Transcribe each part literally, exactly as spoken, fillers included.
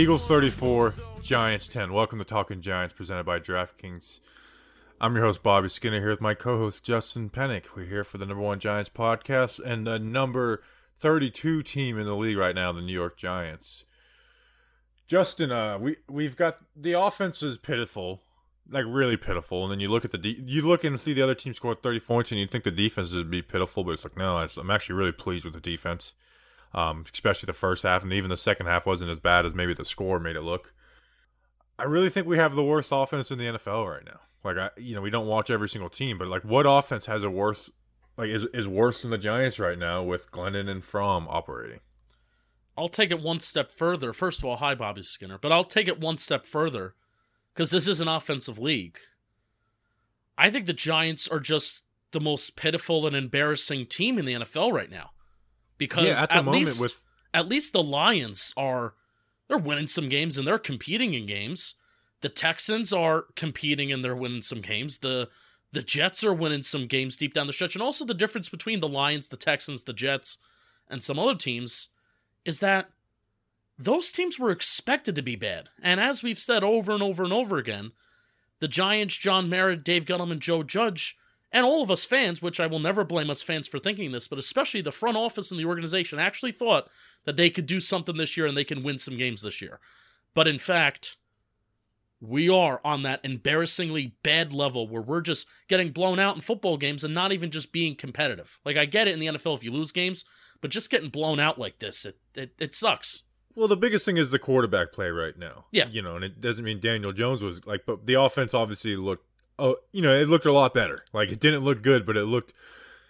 Eagles thirty-four, Giants ten. Welcome to Talking Giants, presented by DraftKings. I'm your host, Bobby Skinner, here with my co-host, Justin Pennick. We're here for the number one Giants podcast and the number thirty-two team in the league right now, the New York Giants. Justin, uh, we, we've got the offense is pitiful, like really pitiful. And then you look at the de- you look and see the other team score thirty points, and you think the defense would be pitiful, but it's like, no, I'm actually really pleased with the defense. Um, especially the first half, and even the second half wasn't as bad as maybe the score made it look. I really think we have the worst offense in the N F L right now. Like, I, you know, we don't watch every single team, but like, what offense has a worse, like, is is worse than the Giants right now with Glennon and Fromm operating? I'll take it one step further. First of all, hi Bobby Skinner, but I'll take it one step further because this is an offensive league. I think the Giants are just the most pitiful and embarrassing team in the N F L right now. Because yeah, at, the at moment least with... at least the Lions are, they're winning some games and they're competing in games. The Texans are competing and they're winning some games. The the Jets are winning some games deep down the stretch. And also the difference between the Lions, the Texans, the Jets, and some other teams is that those teams were expected to be bad. And as we've said over and over and over again, the Giants, John Mara, Dave Gettleman, Joe Judge, and all of us fans, which I will never blame us fans for thinking this, but especially the front office and the organization actually thought that they could do something this year and they can win some games this year. But in fact, we are on that embarrassingly bad level where we're just getting blown out in football games and not even just being competitive. Like, I get it in the N F L if you lose games, but just getting blown out like this, it it, it sucks. Well, the biggest thing is the quarterback play right now. Yeah. You know, and it doesn't mean Daniel Jones was like, but the offense obviously looked, Oh, you know, it looked a lot better. Like, it didn't look good, but it looked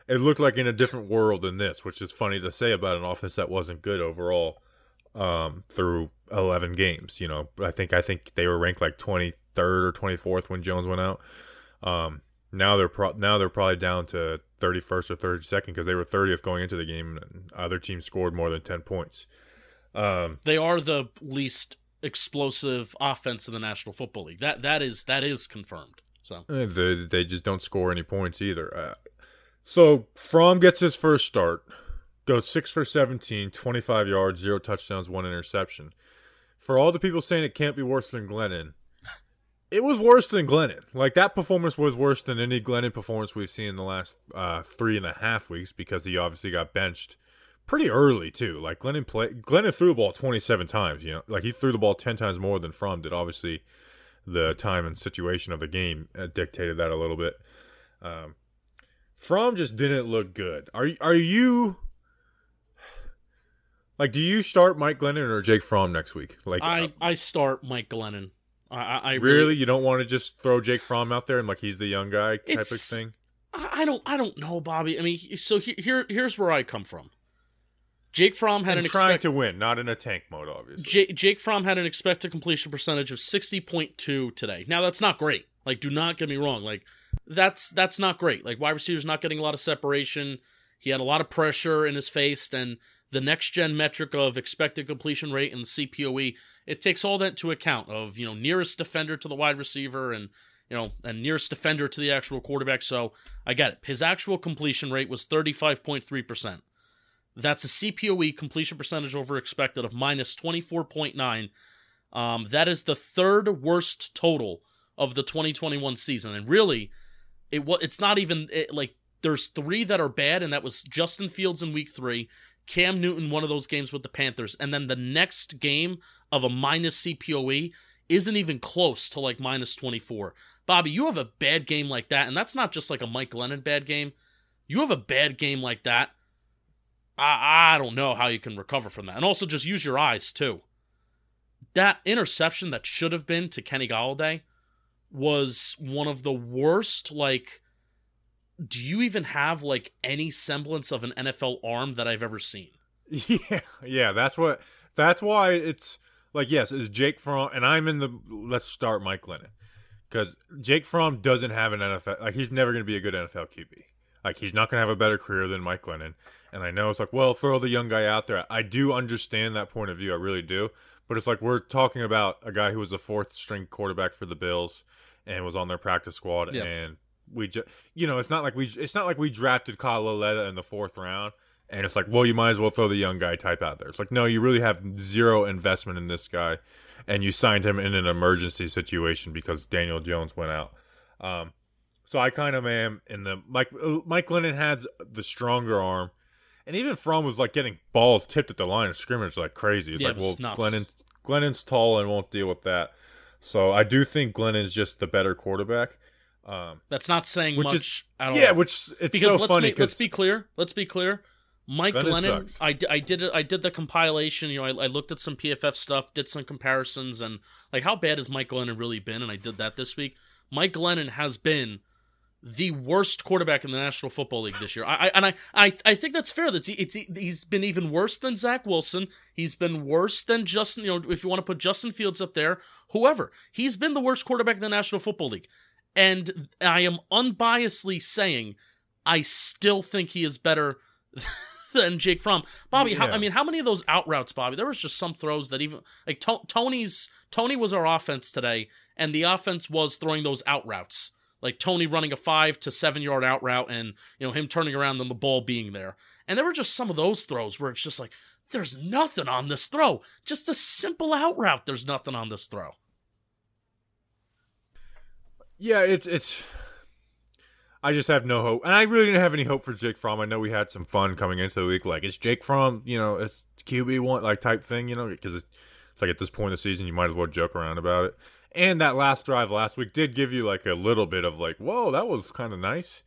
it looked like in a different world than this, which is funny to say about an offense that wasn't good overall um, through eleven games. You know, I think I think they were ranked like twenty-third or twenty-fourth when Jones went out. Um, now they're pro- now they're probably down to thirty-first or thirty-second because they were thirtieth going into the game, and other teams scored more than ten points. Um, they are the least explosive offense in the National Football League. That that is that is confirmed. So they, they just don't score any points either. Uh, so Fromm gets his first start, goes six for seventeen, twenty-five yards, zero touchdowns, one interception. For all the people saying it can't be worse than Glennon, it was worse than Glennon. Like, that performance was worse than any Glennon performance we've seen in the last uh, three and a half weeks because he obviously got benched pretty early too. Like, Glennon played, Glennon threw the ball twenty-seven times. You know, like, he threw the ball ten times more than Fromm did, obviously. The time and situation of the game dictated that a little bit. Um, Fromm just didn't look good. Are are you like? Do you start Mike Glennon or Jake Fromm next week? Like, I, uh, I start Mike Glennon. I, I really, really you don't want to just throw Jake Fromm out there and like he's the young guy type of thing. I don't I don't know, Bobby. I mean, so he, here here's where I come from. Jake Fromm had and an trying expect- to win, not in a tank mode, obviously. J- Jake Fromm had an expected completion percentage of sixty point two today. Now, that's not great. Like, do not get me wrong. Like, that's that's not great. Like, wide receiver's not getting a lot of separation. He had a lot of pressure in his face, and the next gen metric of expected completion rate and C P O E, it takes all that into account of, you know, nearest defender to the wide receiver and, you know, and nearest defender to the actual quarterback. So I get it. His actual completion rate was thirty-five point three percent. That's a C P O E, completion percentage over expected, of minus twenty-four point nine. Um, that is the third worst total of the twenty twenty-one season. And really, it it's not even, it, like, there's three that are bad, and that was Justin Fields in week three, Cam Newton, one of those games with the Panthers, and then the next game of a minus C P O E isn't even close to, like, minus twenty-four. Bobby, you have a bad game like that, and that's not just, like, a Mike Glennon bad game. You have a bad game like that. I don't know how you can recover from that. And also just use your eyes, too. That interception that should have been to Kenny Golladay was one of the worst, like, do you even have, like, any semblance of an N F L arm that I've ever seen? Yeah, yeah, that's what, that's why it's, like, yes, it's Jake Fromm, and I'm in the, let's start Mike Glennon. Because Jake Fromm doesn't have an N F L, like, he's never going to be a good N F L Q B. Like, he's not going to have a better career than Mike Glennon. And I know it's like, well, throw the young guy out there. I do understand that point of view. I really do. But it's like, we're talking about a guy who was the fourth string quarterback for the Bills and was on their practice squad. Yep. And we just, you know, it's not like we, it's not like we drafted Kyle Loletta in the fourth round And it's like, well, you might as well throw the young guy type out there. It's like, no, you really have zero investment in this guy. And you signed him in an emergency situation because Daniel Jones went out. Um, so I kind of am in the Mike Mike Glennon has the stronger arm. And even Fromm was like getting balls tipped at the line of scrimmage like crazy. It's yeah, like, well, nuts. Glennon Glennon's tall and won't deal with that. So I do think Glennon's just the better quarterback. Um, That's not saying which much is, at all. Yeah, which it's because so let's funny. Be, let's be clear. Let's be clear. Mike Glennon, Glennon I, I did I did the compilation. You know, I, I looked at some P F F stuff, did some comparisons, and like how bad has Mike Glennon really been? And I did that this week. Mike Glennon has been the worst quarterback in the National Football League this year. I, I and I, I I think that's fair. That's it's he's been even worse than Zach Wilson. He's been worse than Justin. You know, if you want to put Justin Fields up there, whoever, he's been the worst quarterback in the National Football League. And I am unbiasedly saying, I still think he is better than Jake Fromm. Bobby, yeah. how, I mean, how many of those out routes, Bobby? There was just some throws that even like to- Tony's Tony was our offense today, and the offense was throwing those out routes, like Tony running a five to seven yard out route, and you know him turning around and the ball being there. And there were just some of those throws where it's just like, there's nothing on this throw, just a simple out route. There's nothing on this throw. Yeah, it's it's. I just have no hope. And I really didn't have any hope for Jake Fromm. I know we had some fun coming into the week. Like, it's Jake Fromm, you know, it's Q B one, like, type thing, you know, because it's, it's like at this point in the season, you might as well joke around about it. And that last drive last week did give you, like, a little bit of, like, whoa, that was kind of nice,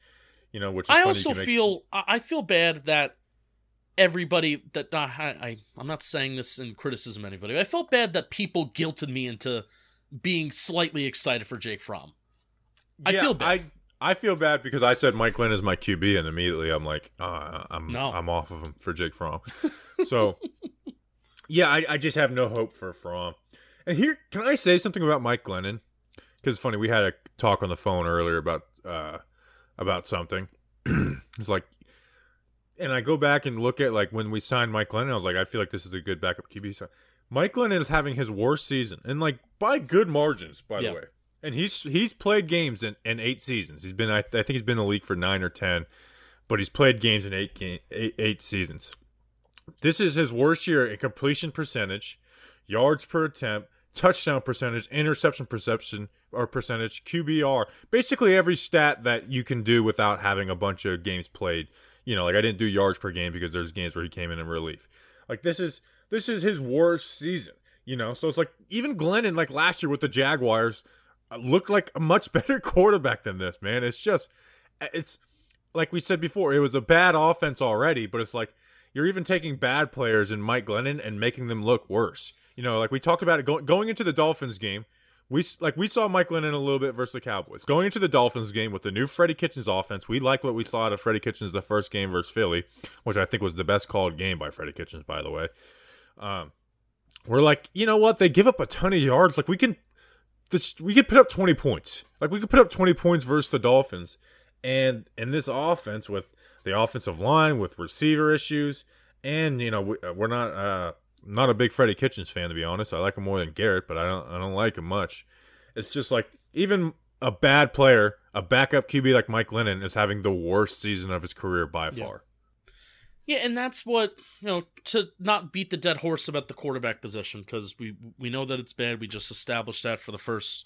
you know, which is I funny also make- feel, I feel bad that everybody, that uh, I, I, I'm not saying this in criticism of anybody, but I felt bad that people guilted me into being slightly excited for Jake Fromm. I yeah, feel bad. I, I feel bad because I said Mike Glennon is my Q B, and immediately I'm like, uh, I'm no. I'm off of him for Jake Fromm. So, yeah, I, I just have no hope for Fromm. And here, can I say something about Mike Glennon? Because it's funny, we had a talk on the phone earlier about uh, about something. It's like, and I go back and look at like when we signed Mike Glennon, I was like, I feel like this is a good backup Q B. So Mike Glennon is having his worst season, and like by good margins, by yeah. the way. And he's he's played games in, in eight seasons. He's been I, th- I think he's been in the league for nine or ten, but he's played games in eight, game, eight eight seasons. This is his worst year in completion percentage, yards per attempt, touchdown percentage, interception perception or percentage, Q B R, basically every stat that you can do without having a bunch of games played. You know, like I didn't do yards per game because there's games where he came in in relief. Like this is this is his worst season. You know, so it's like even Glennon, like last year with the Jaguars, looked like a much better quarterback than this, man. It's just, it's like we said before, it was a bad offense already, but it's like you're even taking bad players in Mike Glennon and making them look worse. You know, like we talked about it going, going into the Dolphins game. We like we saw Mike Glennon a little bit versus the Cowboys. Going into the Dolphins game with the new Freddie Kitchens offense, we liked what we saw out of Freddie Kitchens the first game versus Philly, which I think was the best called game by Freddie Kitchens, by the way. Um, we're like, you know what? They give up a ton of yards. Like we can... We could put up twenty points. Like, we could put up twenty points versus the Dolphins. And in this offense, with the offensive line, with receiver issues, and, you know, we're not uh, not a big Freddie Kitchens fan, to be honest. I like him more than Garrett, but I don't I don't like him much. It's just like, even a bad player, a backup Q B like Mike Glennon, is having the worst season of his career by yeah. far. Yeah, and that's what, you know, to not beat the dead horse about the quarterback position, because we, we know that it's bad. We just established that for the first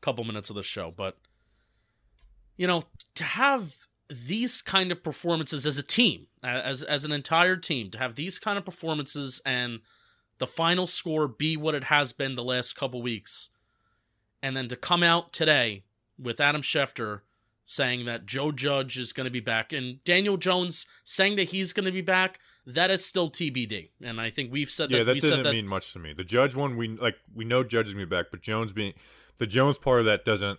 couple minutes of the show. But, you know, to have these kind of performances as a team, as as an entire team, to have these kind of performances and the final score be what it has been the last couple weeks, and then to come out today with Adam Schefter saying that Joe Judge is going to be back, and Daniel Jones saying that he's going to be back, that is still T B D. And I think we've said that. Yeah, that we doesn't said that, mean much to me. The Judge one, we like we know Judge is going to be back, but Jones being the Jones part of that doesn't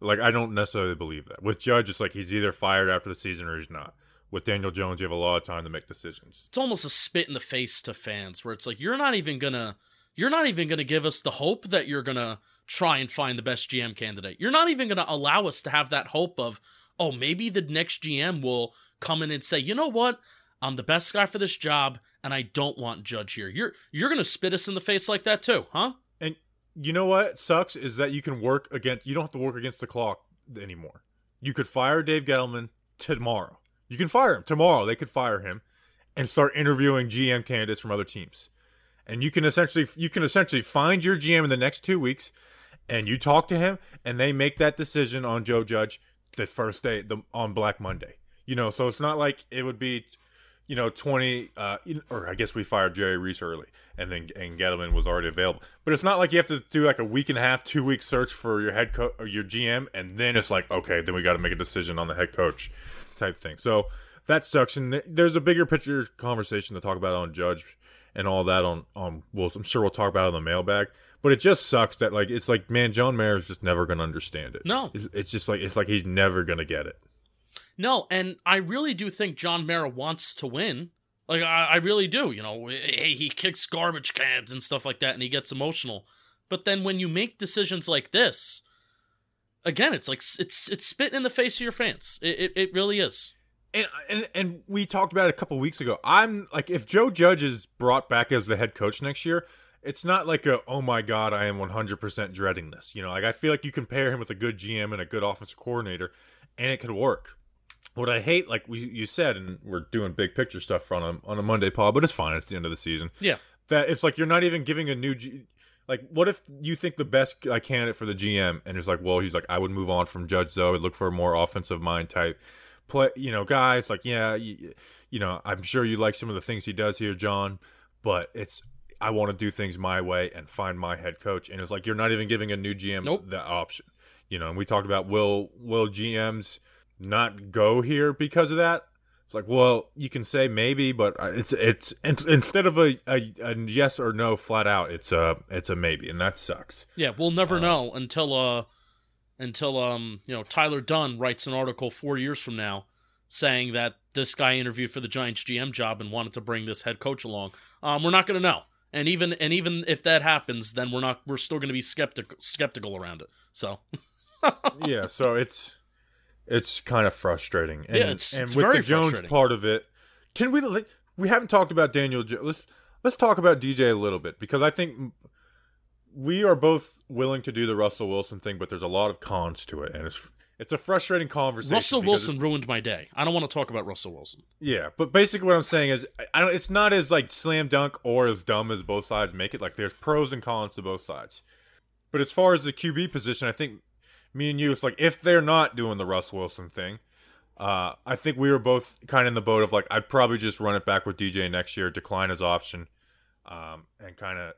like I don't necessarily believe that. With Judge, it's like he's either fired after the season or he's not. With Daniel Jones, you have a lot of time to make decisions. It's almost a spit in the face to fans, where it's like you're not even gonna you're not even gonna give us the hope that you're gonna try and find the best G M candidate. You're not even going to allow us to have that hope of, oh, maybe the next G M will come in and say, you know what? I'm the best guy for this job, and I don't want Judge here. You're you're going to spit us in the face like that too, huh? And you know what sucks is that you can work against, you don't have to work against the clock anymore. You could fire Dave Gettleman tomorrow. You can fire him tomorrow. They could fire him. and start interviewing G M candidates from other teams. And you can essentially you can essentially find your G M in the next two weeks, and you talk to him, and they make that decision on Joe Judge the first day the, on Black Monday. You know, so it's not like it would be, you know, twenty uh, or I guess we fired Jerry Reese early, and then and Gettleman was already available. But it's not like you have to do like a week and a half, two week search for your head coach or your G M, and then it's like, okay, then we got to make a decision on the head coach type thing. So that sucks. And there's a bigger picture conversation to talk about on Judge and all that on, on well, I'm sure we'll talk about it on the mailbag, but it just sucks that like, it's like, man, John Mara is just never going to understand it. No, it's, it's just like, it's like, he's never going to get it. No. And I really do think John Mara wants to win. Like I, I really do, you know, he, he kicks garbage cans and stuff like that. And he gets emotional. But then when you make decisions like this, again, it's like, it's, it's spit in the face of your fans. It, it, it really is. And, and and we talked about it a couple weeks ago. I'm like, if Joe Judge is brought back as the head coach next year, it's not like a, oh my God, I am one hundred percent dreading this. You know, like I feel like you can pair him with a good G M and a good offensive coordinator and it could work. What I hate, like we you said, and we're doing big picture stuff on a, on a Monday pod, but it's fine. It's the end of the season. Yeah. That it's like, you're not even giving a new G, like what if you think the best like, candidate for the G M and it's like, well, he's like, I would move on from Judge though. I'd look for a more offensive mind type. Play, you know, guys, like, yeah, you, you know, I'm sure you like some of the things he does here, John, but it's, I want to do things my way and find my head coach. And it's like, you're not even giving a new G M nope. the option, you know, and we talked about, will, will G Ms not go here because of that? It's like, well, you can say maybe, but it's, it's, it's instead of a, a, a yes or no flat out, it's a, it's a maybe. And that sucks. Yeah. We'll never um, know until, uh, Until, um, you know, Tyler Dunn writes an article four years from now saying that this guy interviewed for the Giants G M job and wanted to bring this head coach along. Um, we're not going to know. And even and even if that happens, then we're not we're still going to be skeptic, skeptical around it. So, yeah, so it's it's kind of frustrating. And, yeah, it's, and it's with very the Jones part of it, can we like, we haven't talked about Daniel Jones. Let's let's talk about D J a little bit because I think we are both willing to do the Russell Wilson thing, but there's a lot of cons to it, and it's it's a frustrating conversation. Russell Wilson ruined my day. I don't want to talk about Russell Wilson. Yeah, but basically what I'm saying is, I don't. It's not as like slam dunk or as dumb as both sides make it. Like there's pros and cons to both sides. But as far as the Q B position, I think me and you, it's like if they're not doing the Russell Wilson thing, uh, I think we were both kind of in the boat of like I'd probably just run it back with D J next year, decline his option, um, and kind of.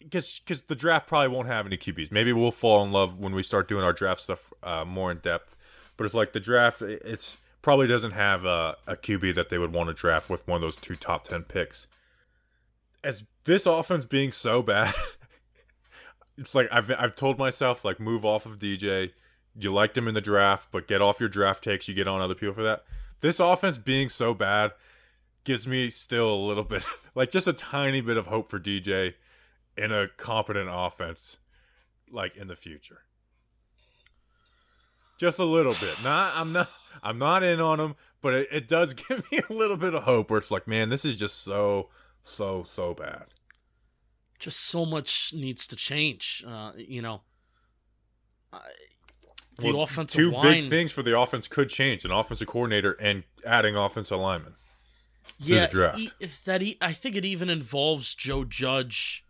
Because because the draft probably won't have any Q Bs. Maybe we'll fall in love when we start doing our draft stuff uh, more in depth. But it's like the draft, it's probably doesn't have a, a Q B that they would want to draft with one of those two top ten picks. As this offense being so bad, it's like I've I've told myself, like, move off of D J. You liked him in the draft, but get off your draft takes. You get on other people for that. This offense being so bad gives me still a little bit, like just a tiny bit of hope for D J in a competent offense, like in the future, just a little bit. Not, I'm not, I'm not in on him, but it, it does give me a little bit of hope. Where it's like, man, this is just so, so, so bad. Just so much needs to change. Uh, you know, I, the well, offensive two line. Two big things for the offense could change: an offensive coordinator and adding offensive linemen. Yeah, the draft. E- if that e- I think it even involves Joe Judge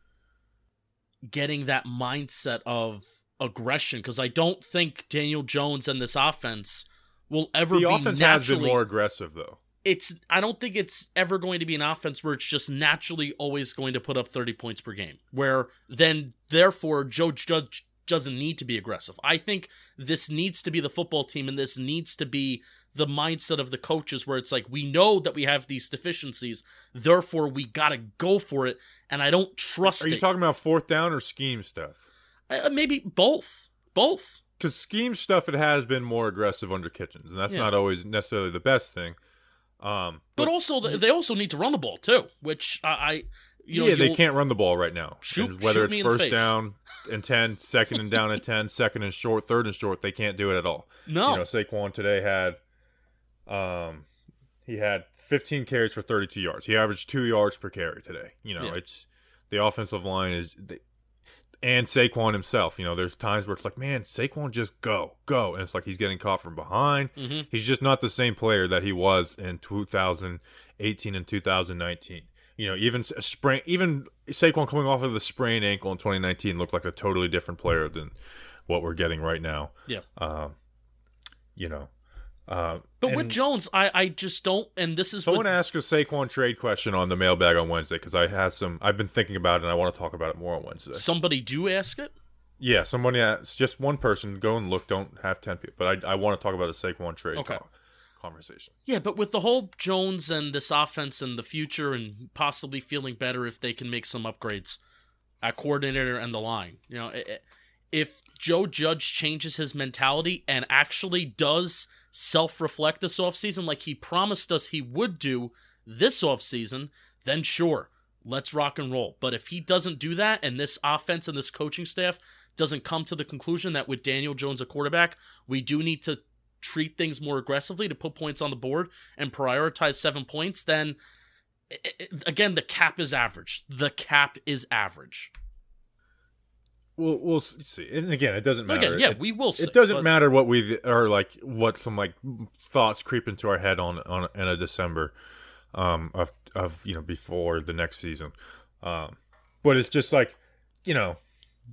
getting that mindset of aggression, because I don't think Daniel Jones and this offense will ever the be offense naturally, has been more aggressive though. It's I don't think it's ever going to be an offense where it's just naturally always going to put up thirty points per game, where then therefore Joe Judge doesn't need to be aggressive. I think this needs to be the football team, and this needs to be the mindset of the coaches, where it's like, we know that we have these deficiencies, therefore we got to go for it, and I don't trust it. Are you it. talking about fourth down or scheme stuff? Uh, maybe both. Both. Because scheme stuff, it has been more aggressive under Kitchens, and that's yeah. not always necessarily the best thing. Um, but, but also, th- they also need to run the ball, too, which I... I you know, yeah, they can't run the ball right now. Shoot, and whether shoot it's first down and ten, second and down and ten, second and short, third and short, they can't do it at all. No. You know, Saquon today had... Um, he had fifteen carries for thirty-two yards. He averaged two yards per carry today. You know, yeah. it's the offensive line is they, and Saquon himself. You know, there's times where it's like, man, Saquon, just go, go. And it's like he's getting caught from behind. Mm-hmm. He's just not the same player that he was in two thousand eighteen and two thousand nineteen. You know, even a sprain, even Saquon coming off of the sprained ankle in twenty nineteen looked like a totally different player than what we're getting right now. Yeah. Um, you know. Uh, but with Jones, I, I just don't, and this is someone what... asked a Saquon trade question on the mailbag on Wednesday because I had some. I've been thinking about it, and I want to talk about it more on Wednesday. Somebody do ask it. Yeah, somebody asked. Just one person. Go and look. Don't have ten people. But I I want to talk about the Saquon trade. Okay. Talk, conversation. Yeah, but with the whole Jones and this offense and the future and possibly feeling better if they can make some upgrades at coordinator and the line. You know, if Joe Judge changes his mentality and actually does self-reflect this offseason like he promised us he would do this offseason, then sure, let's rock and roll. But if he doesn't do that and this offense and this coaching staff doesn't come to the conclusion that with Daniel Jones a quarterback, we do need to treat things more aggressively to put points on the board and prioritize seven points, then again, the cap is average. The cap is average. We'll, we'll see. And again, it doesn't matter. Again, yeah, it, we will see. It doesn't but... matter what we are like, what some like thoughts creep into our head on, on in a December um, of, of, you know, before the next season. Um, but it's just like, you know,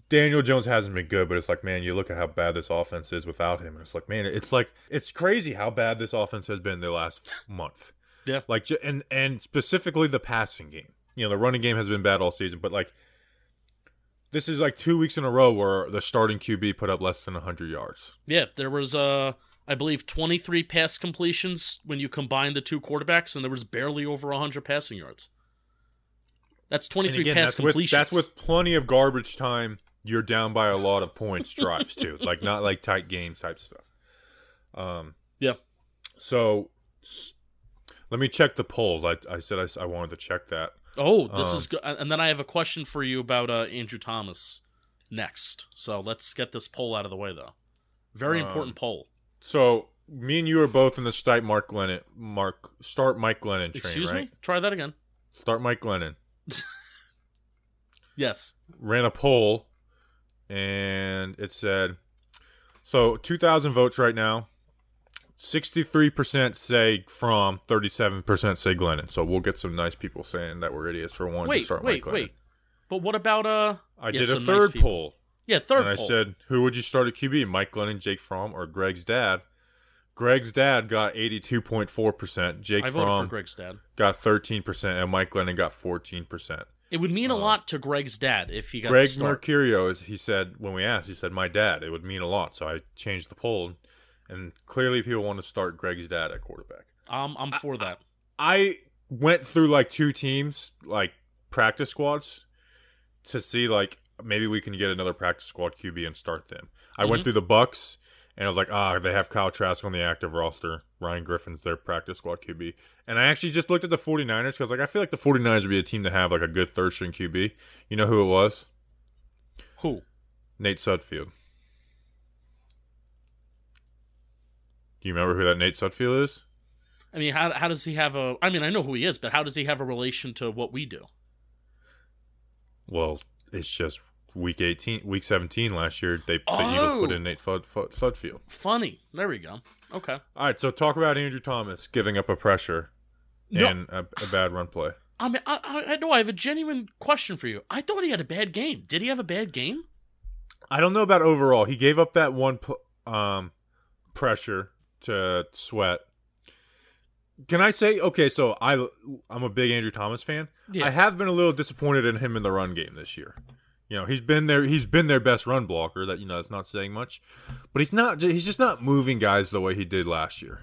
Daniel Jones hasn't been good, but it's like, man, you look at how bad this offense is without him. And it's like, man, it's like, it's crazy how bad this offense has been the last month. Yeah. Like, and, and specifically the passing game, you know, the running game has been bad all season, but like, this is like two weeks in a row where the starting Q B put up less than one hundred yards. Yeah, there was, uh, I believe, twenty-three pass completions when you combine the two quarterbacks, and there was barely over one hundred passing yards. That's twenty-three again, pass that's completions. With, that's with plenty of garbage time. You're down by a lot of points drives, too. Like, not like tight game type stuff. Um, yeah. So, let me check the polls. I, I said I, I wanted to check that. Oh, this um, is good. And then I have a question for you about uh, Andrew Thomas next. So let's get this poll out of the way, though. Very um, important poll. So me and you are both in the start Mark Glennon, Mark start Mike Glennon train. Excuse right? me. Try that again. Start Mike Glennon. Yes. Ran a poll, and it said, so two thousand votes right now. sixty-three percent say Fromm, thirty-seven percent say Glennon. So we'll get some nice people saying that we're idiots for wanting wait, to start Mike Glennon. Wait, wait, wait. But what about... Uh, I yeah, did a third nice poll. Yeah, third and poll. And I said, who would you start at Q B? Mike Glennon, Jake Fromm, or Greg's dad? Greg's dad got eighty-two point four percent. Jake I voted Fromm for Greg's dad. Got thirteen percent, and Mike Glennon got fourteen percent. It would mean a um, lot to Greg's dad if he got Greg Mercurio, he said, when we asked, he said, my dad. It would mean a lot. So I changed the poll. And clearly people want to start Greg's dad at quarterback. Um, I'm for I, that. I went through, like, two teams, like, practice squads to see, like, maybe we can get another practice squad Q B and start them. I mm-hmm. went through the Bucks, and I was like, ah, they have Kyle Trask on the active roster. Ryan Griffin's their practice squad Q B. And I actually just looked at the 49ers because, like, I feel like the 49ers would be a team to have, like, a good third-string Q B. You know who it was? Who? Nate Sudfield. You remember who that Nate Sudfield is? I mean, how how does he have a... I mean, I know who he is, but how does he have a relation to what we do? Well, it's just week eighteen, week seventeen last year, they oh. the Eagles put in Nate Fud, Fud, Sudfield. Funny. There we go. Okay. All right, so talk about Andrew Thomas giving up a pressure no. and a, a bad run play. I mean, I, I know I have a genuine question for you. I thought he had a bad game. Did he have a bad game? I don't know about overall. He gave up that one um, pressure to Sweat. Can I say, okay, so I, I'm a big Andrew Thomas fan. Yeah. I have been a little disappointed in him in the run game this year. You know, he's been there. He's been their best run blocker. That, you know, it's not saying much, but he's not. He's just not moving guys the way he did last year.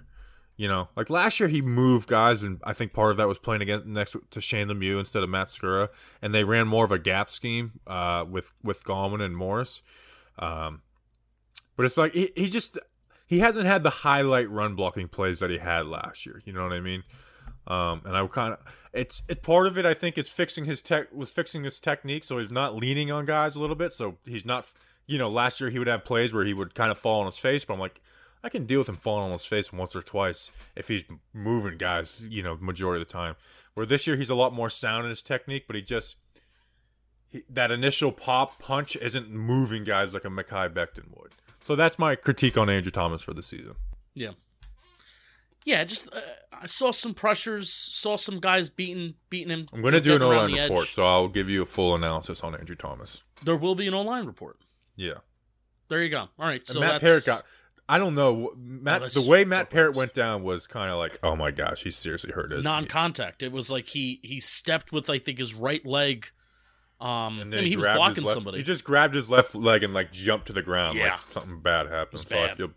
You know, like last year he moved guys, and I think part of that was playing against next to Shane Lemieux instead of Matt Skura, and they ran more of a gap scheme uh, with with Gallman and Morris. Um, but it's like he, he just. He hasn't had the highlight run blocking plays that he had last year. You know what I mean? Um, and I kind of it's it part of it. I think it's fixing his tech was fixing his technique, so he's not leaning on guys a little bit. So he's not, you know, last year he would have plays where he would kind of fall on his face, but I'm like, I can deal with him falling on his face once or twice if he's moving guys, you know, majority of the time. Where this year he's a lot more sound in his technique, but he just he, that initial pop punch isn't moving guys like a Mekhi Becton would. So that's my critique on Andrew Thomas for the season. Yeah. Yeah, just uh, I saw some pressures, saw some guys beating beating him. I'm going to do an O-line report, edge. so I'll give you a full analysis on Andrew Thomas. There will be an O-line report. Yeah. There you go. All right. So and Matt that's... Parrott got... I don't know. Matt. Oh, the way Matt Parrott went down was kind of like, oh, my gosh, he seriously hurt his non-contact. Knee. It was like he he stepped with, I think, his right leg. Um, and then I mean, he, he was blocking left, somebody. He just grabbed his left leg and, like, jumped to the ground. Yeah. Like something bad happened. So bad. I feel...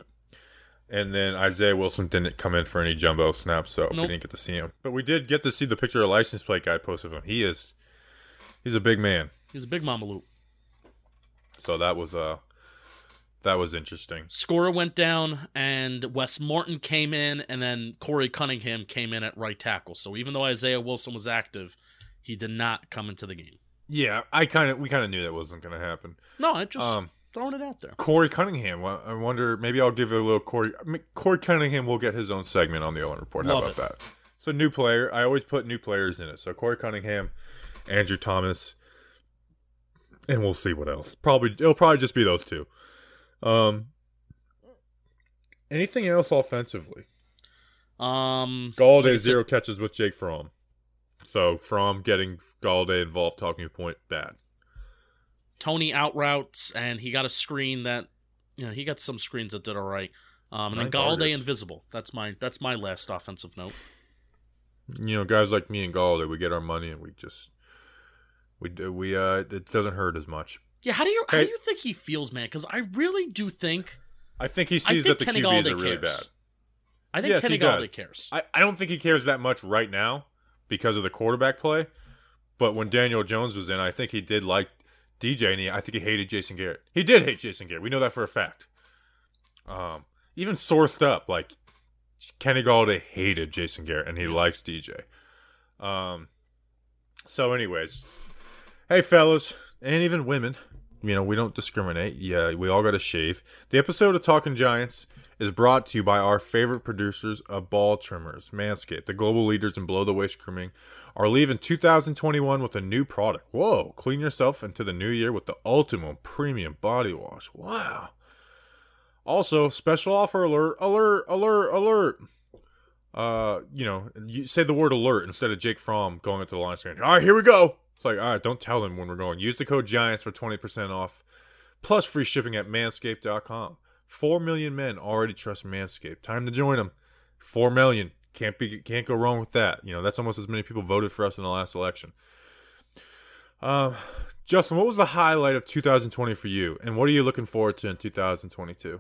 And then Isaiah Wilson didn't come in for any jumbo snaps, so nope. we didn't get to see him. But we did get to see the picture of the license plate guy posted of him. He is he's a big man. He's a big Mameluke. So that was uh that was interesting. Scorer went down, and Wes Martin came in, and then Corey Cunningham came in at right tackle. So even though Isaiah Wilson was active, he did not come into the game. Yeah, I kind of we kind of knew that wasn't going to happen. No, it just. Um, Throwing it out there. Corey Cunningham. I wonder, maybe I'll give it a little Corey. I mean, Corey Cunningham will get his own segment on the Owen Report. How Love about it. that? So new player. I always put new players in it. So Corey Cunningham, Andrew Thomas, and we'll see what else. Probably It'll probably just be those two. Um, Anything else offensively? Um, Galladay, zero it? catches with Jake Fromm. So Fromm getting Galladay involved, talking point, bad. Tony out routes, and he got a screen that, you know, he got some screens that did all right. Um, and then Galladay invisible. That's my that's my last offensive note. You know, guys like me and Galladay, we get our money and we just we we uh it doesn't hurt as much. Yeah, how do you hey, how do you think he feels, man? Because I really do think I think he sees think that the Kenny Q Bs Galladay are really cares. bad. I think yes, Kenny Galladay cares. I, I don't think he cares that much right now because of the quarterback play. But when Daniel Jones was in, I think he did like. D J, and he, I think he hated Jason Garrett. He did hate Jason Garrett. We know that for a fact. Um, even sourced up, like, Kenny Golladay hated Jason Garrett, and he likes D J. Um, so, anyways. Hey, fellas, and even women. You know, we don't discriminate. Yeah, we all got to shave. The episode of Talking Giants is brought to you by our favorite producers of ball trimmers, Manscaped, the global leaders in below-the-waist grooming, are leaving two thousand twenty-one with a new product. Whoa, clean yourself into the new year with the Ultimum Premium Body Wash. Wow. Also, special offer alert, alert, alert, alert. Uh, you know, you say the word alert instead of Jake Fromm going into the line saying, all right, here we go. It's like, all right, don't tell them when we're going. Use the code GIANTS for twenty percent off, plus free shipping at manscaped dot com. Four million men already trust Manscaped. Time to join them. Four million. Can't be. Can't go wrong with that. You know, that's almost as many people voted for us in the last election. Uh, Justin, what was the highlight of two thousand twenty for you? And what are you looking forward to in two thousand twenty-two?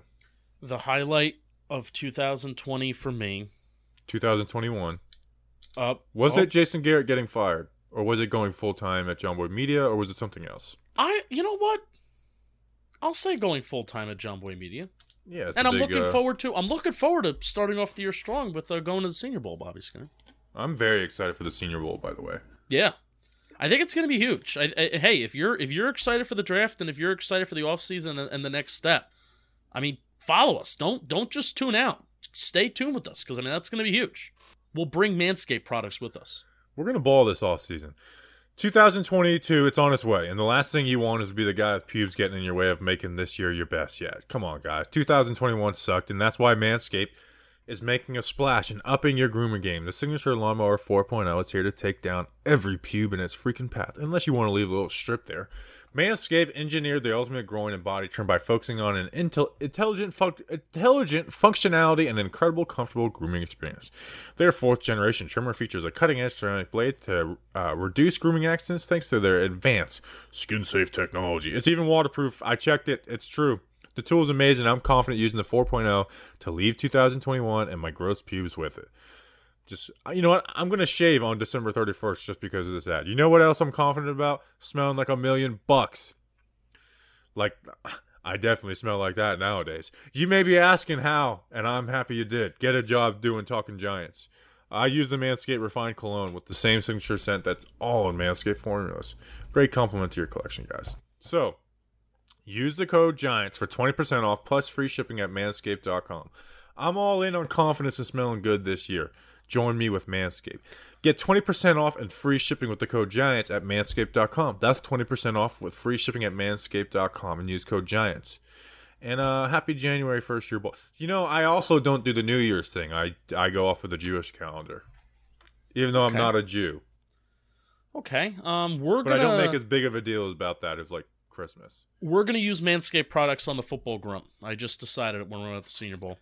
The highlight of two thousand twenty for me. two thousand twenty-one. Uh, was oh. it Jason Garrett getting fired? Or was it going full-time at Jomboy Media? Or was it something else? I. You know what? I'll say going full time at Jomboy Media. Yeah, it's and a I'm big, looking uh, forward to. I'm looking forward to starting off the year strong with uh, going to the Senior Bowl, Bobby Skinner. I'm very excited for the Senior Bowl, by the way. Yeah, I think it's going to be huge. I, I, hey, if you're if you're excited for the draft and if you're excited for the offseason and, and the next step, I mean, follow us. Don't don't just tune out. Stay tuned with us because I mean that's going to be huge. We'll bring Manscaped products with us. We're going to ball this offseason. two thousand twenty-two, it's on its way, and the last thing you want is to be the guy with pubes getting in your way of making this year your best yet. Come on, guys. two thousand twenty-one sucked, and that's why Manscaped is making a splash and upping your grooming game. The signature lawnmower four point oh is here to take down every pube in its freaking path, unless you want to leave a little strip there. Manscaped engineered the ultimate groin and body trim by focusing on an intel- intelligent, func- intelligent functionality and an incredible, comfortable grooming experience. Their fourth-generation trimmer features a cutting-edge ceramic blade to uh, reduce grooming accidents thanks to their advanced skin-safe technology. It's even waterproof. I checked it. It's true. The tool is amazing. I'm confident using the four point oh to leave two thousand twenty-one and my gross pubes with it. Just, you know what? I'm going to shave on December thirty-first just because of this ad. You know what else I'm confident about? Smelling like a million bucks. Like, I definitely smell like that nowadays. You may be asking how, and I'm happy you did. Get a job doing Talking Giants. I use the Manscaped Refined Cologne with the same signature scent that's all in Manscaped formulas. Great compliment to your collection, guys. So, use the code GIANTS for twenty percent off plus free shipping at manscaped dot com. I'm all in on confidence and smelling good this year. Join me with Manscaped. Get twenty percent off and free shipping with the code GIANTS at manscaped dot com. That's twenty percent off with free shipping at manscaped dot com and use code GIANTS. And uh, happy January first, your boy. You know, I also don't do the New Year's thing. I, I go off of the Jewish calendar, even though okay. I'm not a Jew. Okay. Um, we're but gonna... I don't make as big of a deal about that as, like, Christmas. We're going to use Manscaped products on the football grump. I just decided it when we were at the Senior Bowl.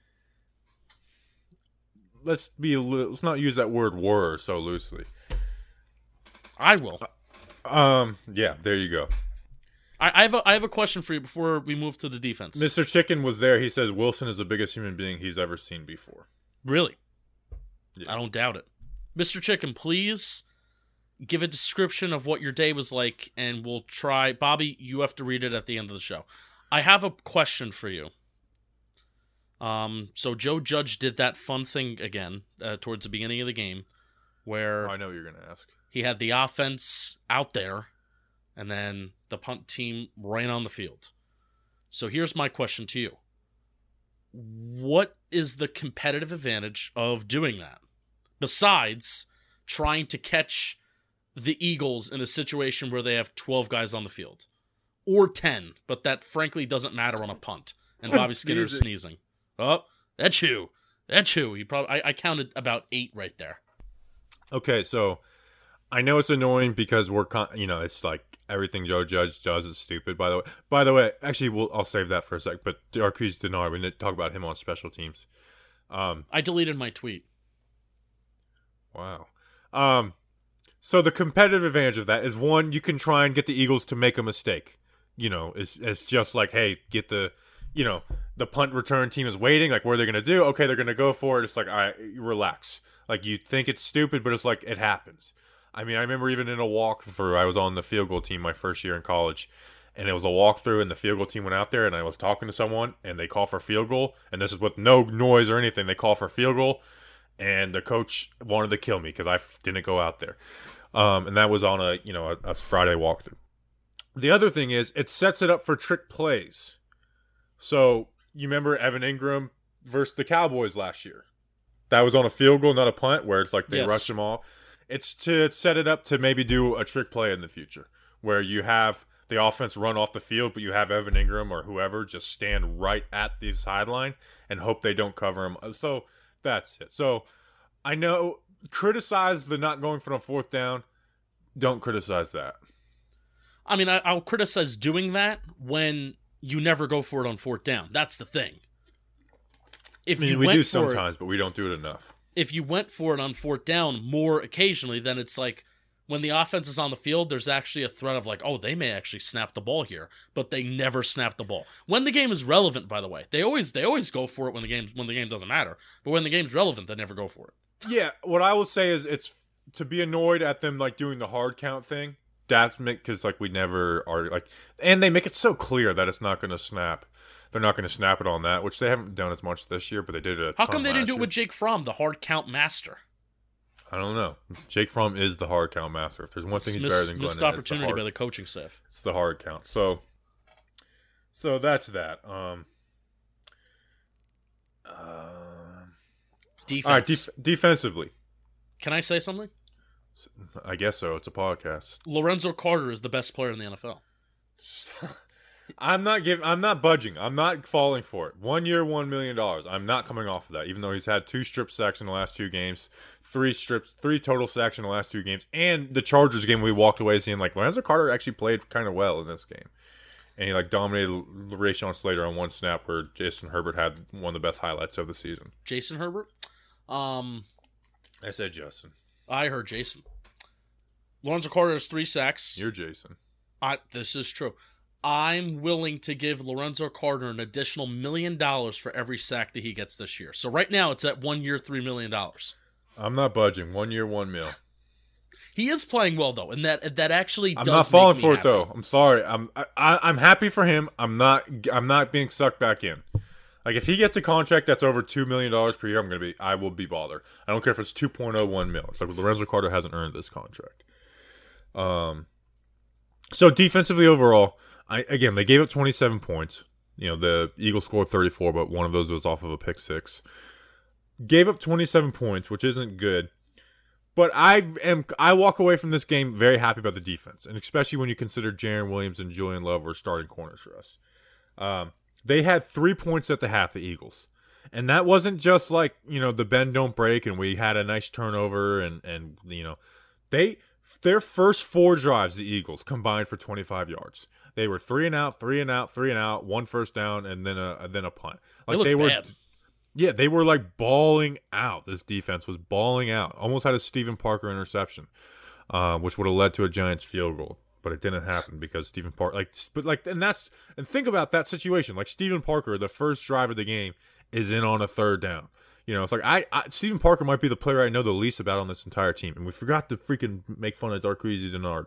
Let's be let's not use that word "were" so loosely. I will. Uh, um. Yeah. There you go. I, I have a I have a question for you before we move to the defense. Mister Chicken was there. He says Wilson is the biggest human being he's ever seen before. Really? Yeah. I don't doubt it. Mister Chicken, please give a description of what your day was like, and we'll try. Bobby, you have to read it at the end of the show. I have a question for you. Um, so Joe Judge did that fun thing again uh, towards the beginning of the game where... Oh, I know what you're going to ask. He had the offense out there, and then the punt team ran on the field. So here's my question to you. What is the competitive advantage of doing that? Besides trying to catch the Eagles in a situation where they have twelve guys on the field. Or ten, but that frankly doesn't matter on a punt. And Bobby Skinner's sneezing. Oh, that's you. That's you. You probably I, I counted about eight right there. Okay, so I know it's annoying because we're con- you know, it's like everything Joe Judge does is stupid. By the way, by the way, actually, we'll I'll save that for a sec. But Darqueze Dennard, we didn't talk about him on special teams. Um, I deleted my tweet. Wow. Um, so the competitive advantage of that is one: you can try and get the Eagles to make a mistake. You know, it's it's just like, hey, get the. You know, the punt return team is waiting. Like, what are they going to do? Okay, they're going to go for it. It's like, all right, relax. Like, you think it's stupid, but it's like, it happens. I mean, I remember even in a walkthrough, I was on the field goal team my first year in college, and it was a walkthrough, and the field goal team went out there, and I was talking to someone, and they call for field goal, and this is with no noise or anything. They call for field goal, and the coach wanted to kill me because I didn't go out there. Um, and that was on a, you know, a, a Friday walkthrough. The other thing is, it sets it up for trick plays. So, you remember Evan Ingram versus the Cowboys last year? That was on a field goal, not a punt, where it's like they yes. rush them all. It's to set it up to maybe do a trick play in the future, where you have the offense run off the field, but you have Evan Ingram or whoever just stand right at the sideline and hope they don't cover him. So, that's it. So, I know, criticize the not going for the fourth down. Don't criticize that. I mean, I, I'll criticize doing that when... You never go for it on fourth down. That's the thing. If I mean, you we went do sometimes, it, but we don't do it enough. If you went for it on fourth down more occasionally, then it's like when the offense is on the field, there's actually a threat of like, oh, they may actually snap the ball here, but they never snap the ball when the game is relevant. By the way, they always they always go for it when the game's when the game doesn't matter, but when the game's relevant, they never go for it. Yeah, what I will say is it's to be annoyed at them like doing the hard count thing. That's because like we never are like, and they make it so clear that it's not going to snap. They're not going to snap it on that, which they haven't done as much this year, but they did it. How come they didn't do it with Jake Fromm, the hard count master? I don't know. Jake Fromm is the hard count master. If there's one thing he's better than Glennon, missed opportunity by the coaching staff. It's the hard count. So, so that's that. Um, uh, defense. All right, def- defensively. Can I say something? I guess so. It's a podcast. Lorenzo Carter is the best player in the N F L. I'm not giving. I'm not budging. I'm not falling for it. One year, one million dollars. I'm not coming off of that. Even though he's had two strip sacks in the last two games, three strips, three total sacks in the last two games, and the Chargers game, we walked away seeing like Lorenzo Carter actually played kind of well in this game, and he like dominated Rashawn Slater on one snap where Jason Herbert had one of the best highlights of the season. Jason Herbert. Um, I said Justin. I heard Jason. Lorenzo Carter has three sacks. You're Jason. I, this is true. I'm willing to give Lorenzo Carter an additional million dollars for every sack that he gets this year. So right now it's at one year, three million dollars. I'm not budging. One year, one mil. He is playing well though, and that that actually. I'm does not falling for happy. It though. I'm sorry. I'm I, I'm happy for him. I'm not. I'm not being sucked back in. Like if he gets a contract that's over two million dollars per year, I'm gonna be I will be bothered. I don't care if it's two point oh one mil. It's like Lorenzo Carter hasn't earned this contract. Um, so defensively overall, I again they gave up twenty seven points. You know the Eagles scored thirty four, but one of those was off of a pick six. Gave up twenty-seven points, which isn't good. But I am I walk away from this game very happy about the defense, and especially when you consider Jaren Williams and Julian Love were starting corners for us. Um, they had three points at the half, the Eagles. And that wasn't just like, you know, the bend don't break and we had a nice turnover and, and you know, they their first four drives, the Eagles, combined for twenty-five yards. They were three and out, three and out, three and out, one first down, and then a and then a punt. Like they, they were bad. Yeah, they were like balling out. This defense was balling out. Almost had a Stephen Parker interception, uh, which would have led to a Giants field goal, but it didn't happen because Stephen Parker. Like, but like, and that's and think about that situation. Like Stephen Parker, the first drive of the game is in on a third down. You know, it's like I, I Stephen Parker might be the player I know the least about on this entire team, and we forgot to freaking make fun of Darqueze Dennard.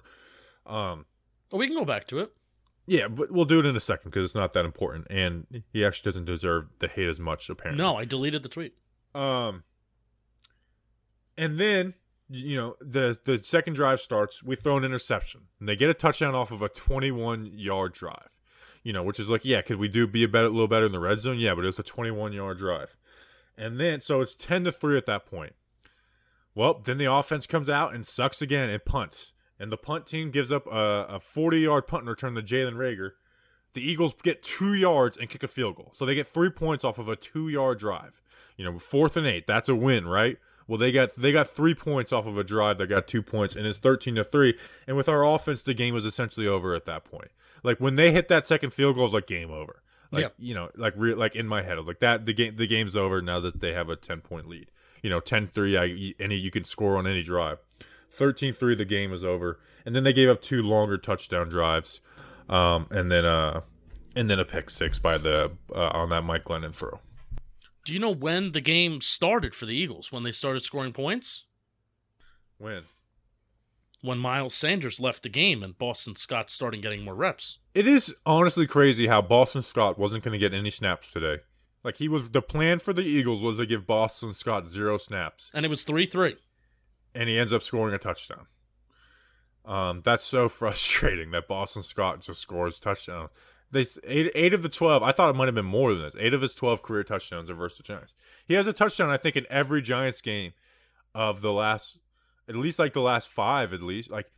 Um, well, we can go back to it. Yeah, but we'll do it in a second because it's not that important, and he actually doesn't deserve the hate as much, apparently. No, I deleted the tweet. Um, and then, you know, the the second drive starts. We throw an interception, and they get a touchdown off of a twenty-one-yard drive. You know, which is like, yeah, could we do be a, better, a little better in the red zone? Yeah, but it was a twenty-one-yard drive. And then, so it's ten to three at that point. Well, then the offense comes out and sucks again and punts. And the punt team gives up a forty-yard punt and return to Jalen Reagor. The Eagles get two yards and kick a field goal. So they get three points off of a two-yard drive. You know, fourth and eight, that's a win, right? Well, they got they got three points off of a drive that got two points, and it's thirteen to three. And with our offense, the game was essentially over at that point. Like, when they hit that second field goal, it was like game over. Like, yeah. You know, like re- like in my head, like that the game the game's over now that they have a ten-point lead. You know, ten three, I, any, you can score on any drive. thirteen three, the game was over, and then they gave up two longer touchdown drives, um, and then uh, and then a pick six by the uh, on that Mike Glennon throw. Do you know when the game started for the Eagles? When they started scoring points? When? When Miles Sanders left the game and Boston Scott started getting more reps. It is honestly crazy how Boston Scott wasn't going to get any snaps today. Like he was, the plan for the Eagles was to give Boston Scott zero snaps, and it was three three. And he ends up scoring a touchdown. Um, that's so frustrating that Boston Scott just scores touchdown. They eight, eight of the twelve. I thought it might have been more than this. Eight of his twelve career touchdowns are versus the Giants. He has a touchdown, I think, in every Giants game of the last, at least like the last five, at least like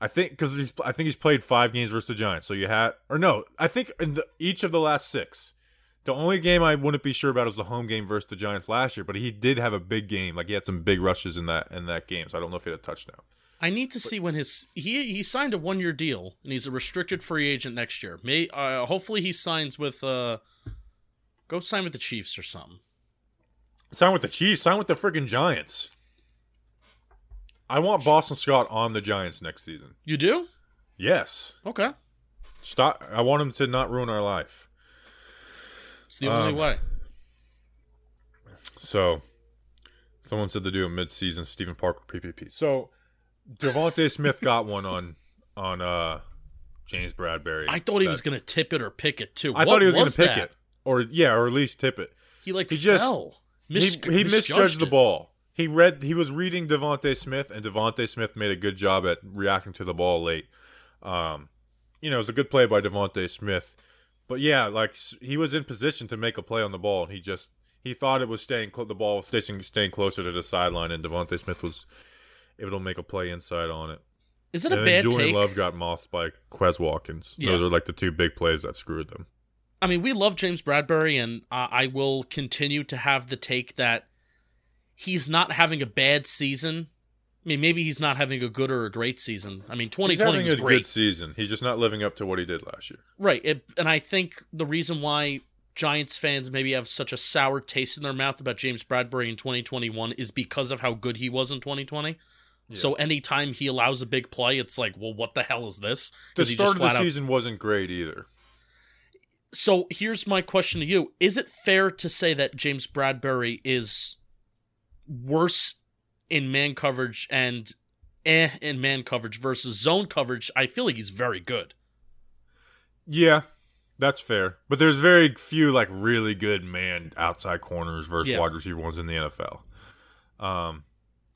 I think because I think he's played five games versus the Giants. So you had, or no, I think in the, each of the last six. The only game I wouldn't be sure about is the home game versus the Giants last year, but he did have a big game. Like he had some big rushes in that in that game, so I don't know if he had a touchdown. I need to but, see when his he he signed a one year deal and he's a restricted free agent next year. May uh, hopefully he signs with uh, go sign with the Chiefs or something. Sign with the Chiefs. Sign with the freaking Giants. I want Boston Scott on the Giants next season. You do? Yes. Okay. Stop. I want him to not ruin our life. It's the only um, way. So, someone said to do a midseason Stephen Parker P P P. So, DeVonta Smith got one on on uh, James Bradberry. I thought he that, was going to tip it or pick it too. I what thought he was going to pick it, or yeah, or at least tip it. He like he fell. Just, Mis- he he misjudged, misjudged the ball. He read. He was reading DeVonta Smith, and DeVonta Smith made a good job at reacting to the ball late. Um, you know, it was a good play by DeVonta Smith. But yeah, like he was in position to make a play on the ball, and he just he thought it was staying cl- the ball was staying staying closer to the sideline, and DeVonta Smith was able to make a play inside on it. Is it and a bad Julian take? Julian Love got mouthed by Quez Watkins. Yeah. Those are like the two big plays that screwed them. I mean, we love James Bradberry, and uh, I will continue to have the take that he's not having a bad season. I mean, maybe he's not having a good or a great season. I mean, twenty twenty was great. He's having a good season. He's just not living up to what he did last year. Right, it, and I think the reason why Giants fans maybe have such a sour taste in their mouth about James Bradberry in twenty twenty-one is because of how good he was in twenty twenty. Yeah. So anytime he allows a big play, it's like, well, what the hell is this? The start of the season out... wasn't great either. So here's my question to you. Is it fair to say that James Bradberry is worse in man coverage and eh in man coverage versus zone coverage? I feel like he's very good. Yeah, that's fair. But there's very few like really good man outside corners versus yeah. wide receiver ones in the N F L. Um,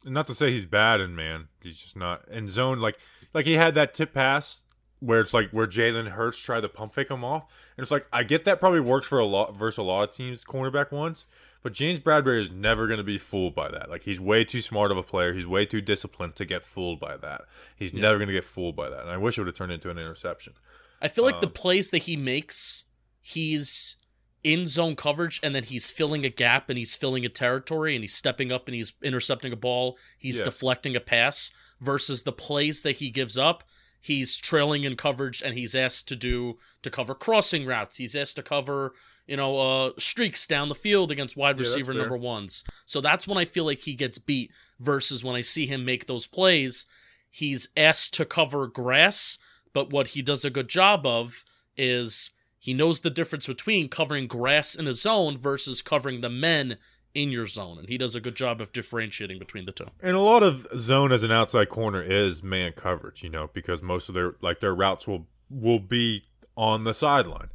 not to say he's bad in man. He's just not in zone. Like like he had that tip pass where it's like where Jalen Hurts tried to pump fake him off. And it's like I get that probably works for a lot versus a lot of teams, cornerback ones. But James Bradberry is never going to be fooled by that. Like, he's way too smart of a player. He's way too disciplined to get fooled by that. He's yeah. never going to get fooled by that. And I wish it would have turned into an interception. I feel like um, the plays that he makes, he's in zone coverage, and then he's filling a gap, and he's filling a territory, and he's stepping up, and he's intercepting a ball. He's yes. deflecting a pass. Versus the plays that he gives up, he's trailing in coverage, and he's asked to do to cover crossing routes. He's asked to cover, you know, uh, streaks down the field against wide yeah, receiver number ones. So that's when I feel like he gets beat. Versus when I see him make those plays, he's asked to cover grass, but what he does a good job of is he knows the difference between covering grass in a zone versus covering the men in your zone, and he does a good job of differentiating between the two. And a lot of zone as an outside corner is man coverage, you know, because most of their like their routes will will be on the sideline,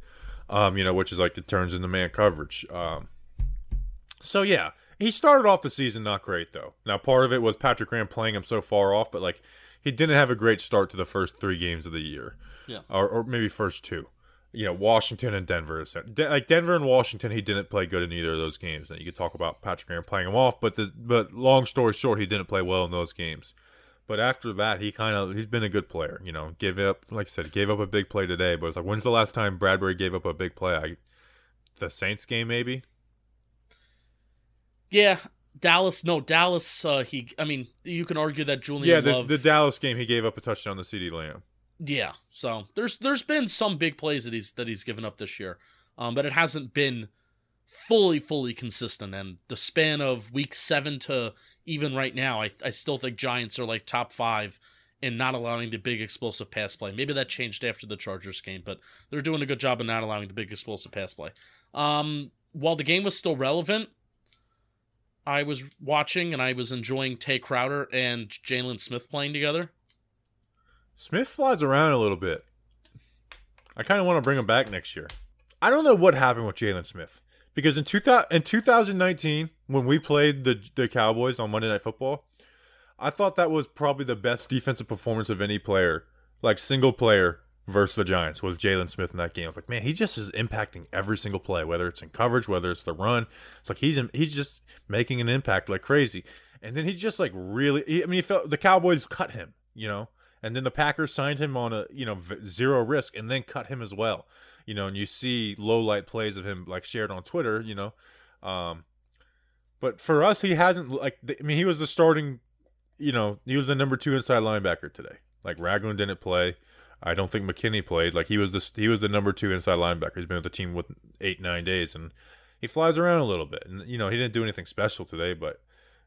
um, you know, which is like it turns into man coverage. Um, so yeah, he started off the season not great though. Now part of it was Patrick Graham playing him so far off, but like he didn't have a great start to the first three games of the year, yeah, or, or maybe first two. You know, Washington and Denver. Like, Denver and Washington, he didn't play good in either of those games. Now, you could talk about Patrick Graham playing him off, but the but long story short, he didn't play well in those games. But after that, he kind of, he's been a good player. You know, gave up, like I said, gave up a big play today, but it's like, when's the last time Bradberry gave up a big play? I, the Saints game, maybe? Yeah. Dallas, no, Dallas, uh, he, I mean, you can argue that Julian Yeah, the, Love... the Dallas game, he gave up a touchdown to CeeDee Lamb. Yeah, so there's there's been some big plays that he's that he's given up this year, um, but it hasn't been fully fully consistent. And the span of week seven to even right now, I I still think Giants are like top five in not allowing the big explosive pass play. Maybe that changed after the Chargers game, but they're doing a good job of not allowing the big explosive pass play. Um, while the game was still relevant, I was watching and I was enjoying Tay Crowder and Jaylon Smith playing together. Smith flies around a little bit. I kind of want to bring him back next year. I don't know what happened with Jaylon Smith. Because in, two, in two thousand nineteen, when we played the, the Cowboys on Monday Night Football, I thought that was probably the best defensive performance of any player, like single player versus the Giants, was Jaylon Smith in that game. I was like, man, he just is impacting every single play, whether it's in coverage, whether it's the run. It's like he's in, he's just making an impact like crazy. And then he just like really, he, I mean, he felt the Cowboys cut him, you know. And then the Packers signed him on a, you know, zero risk and then cut him as well. You know, and you see low light plays of him like shared on Twitter, you know. Um, but for us, he hasn't, like, I mean, he was the starting, you know, he was the number two inside linebacker today. Like, Ragland didn't play. I don't think McKinney played. Like, he was the, he was the number two inside linebacker. He's been with the team with eight, nine days, and he flies around a little bit. And, you know, he didn't do anything special today, but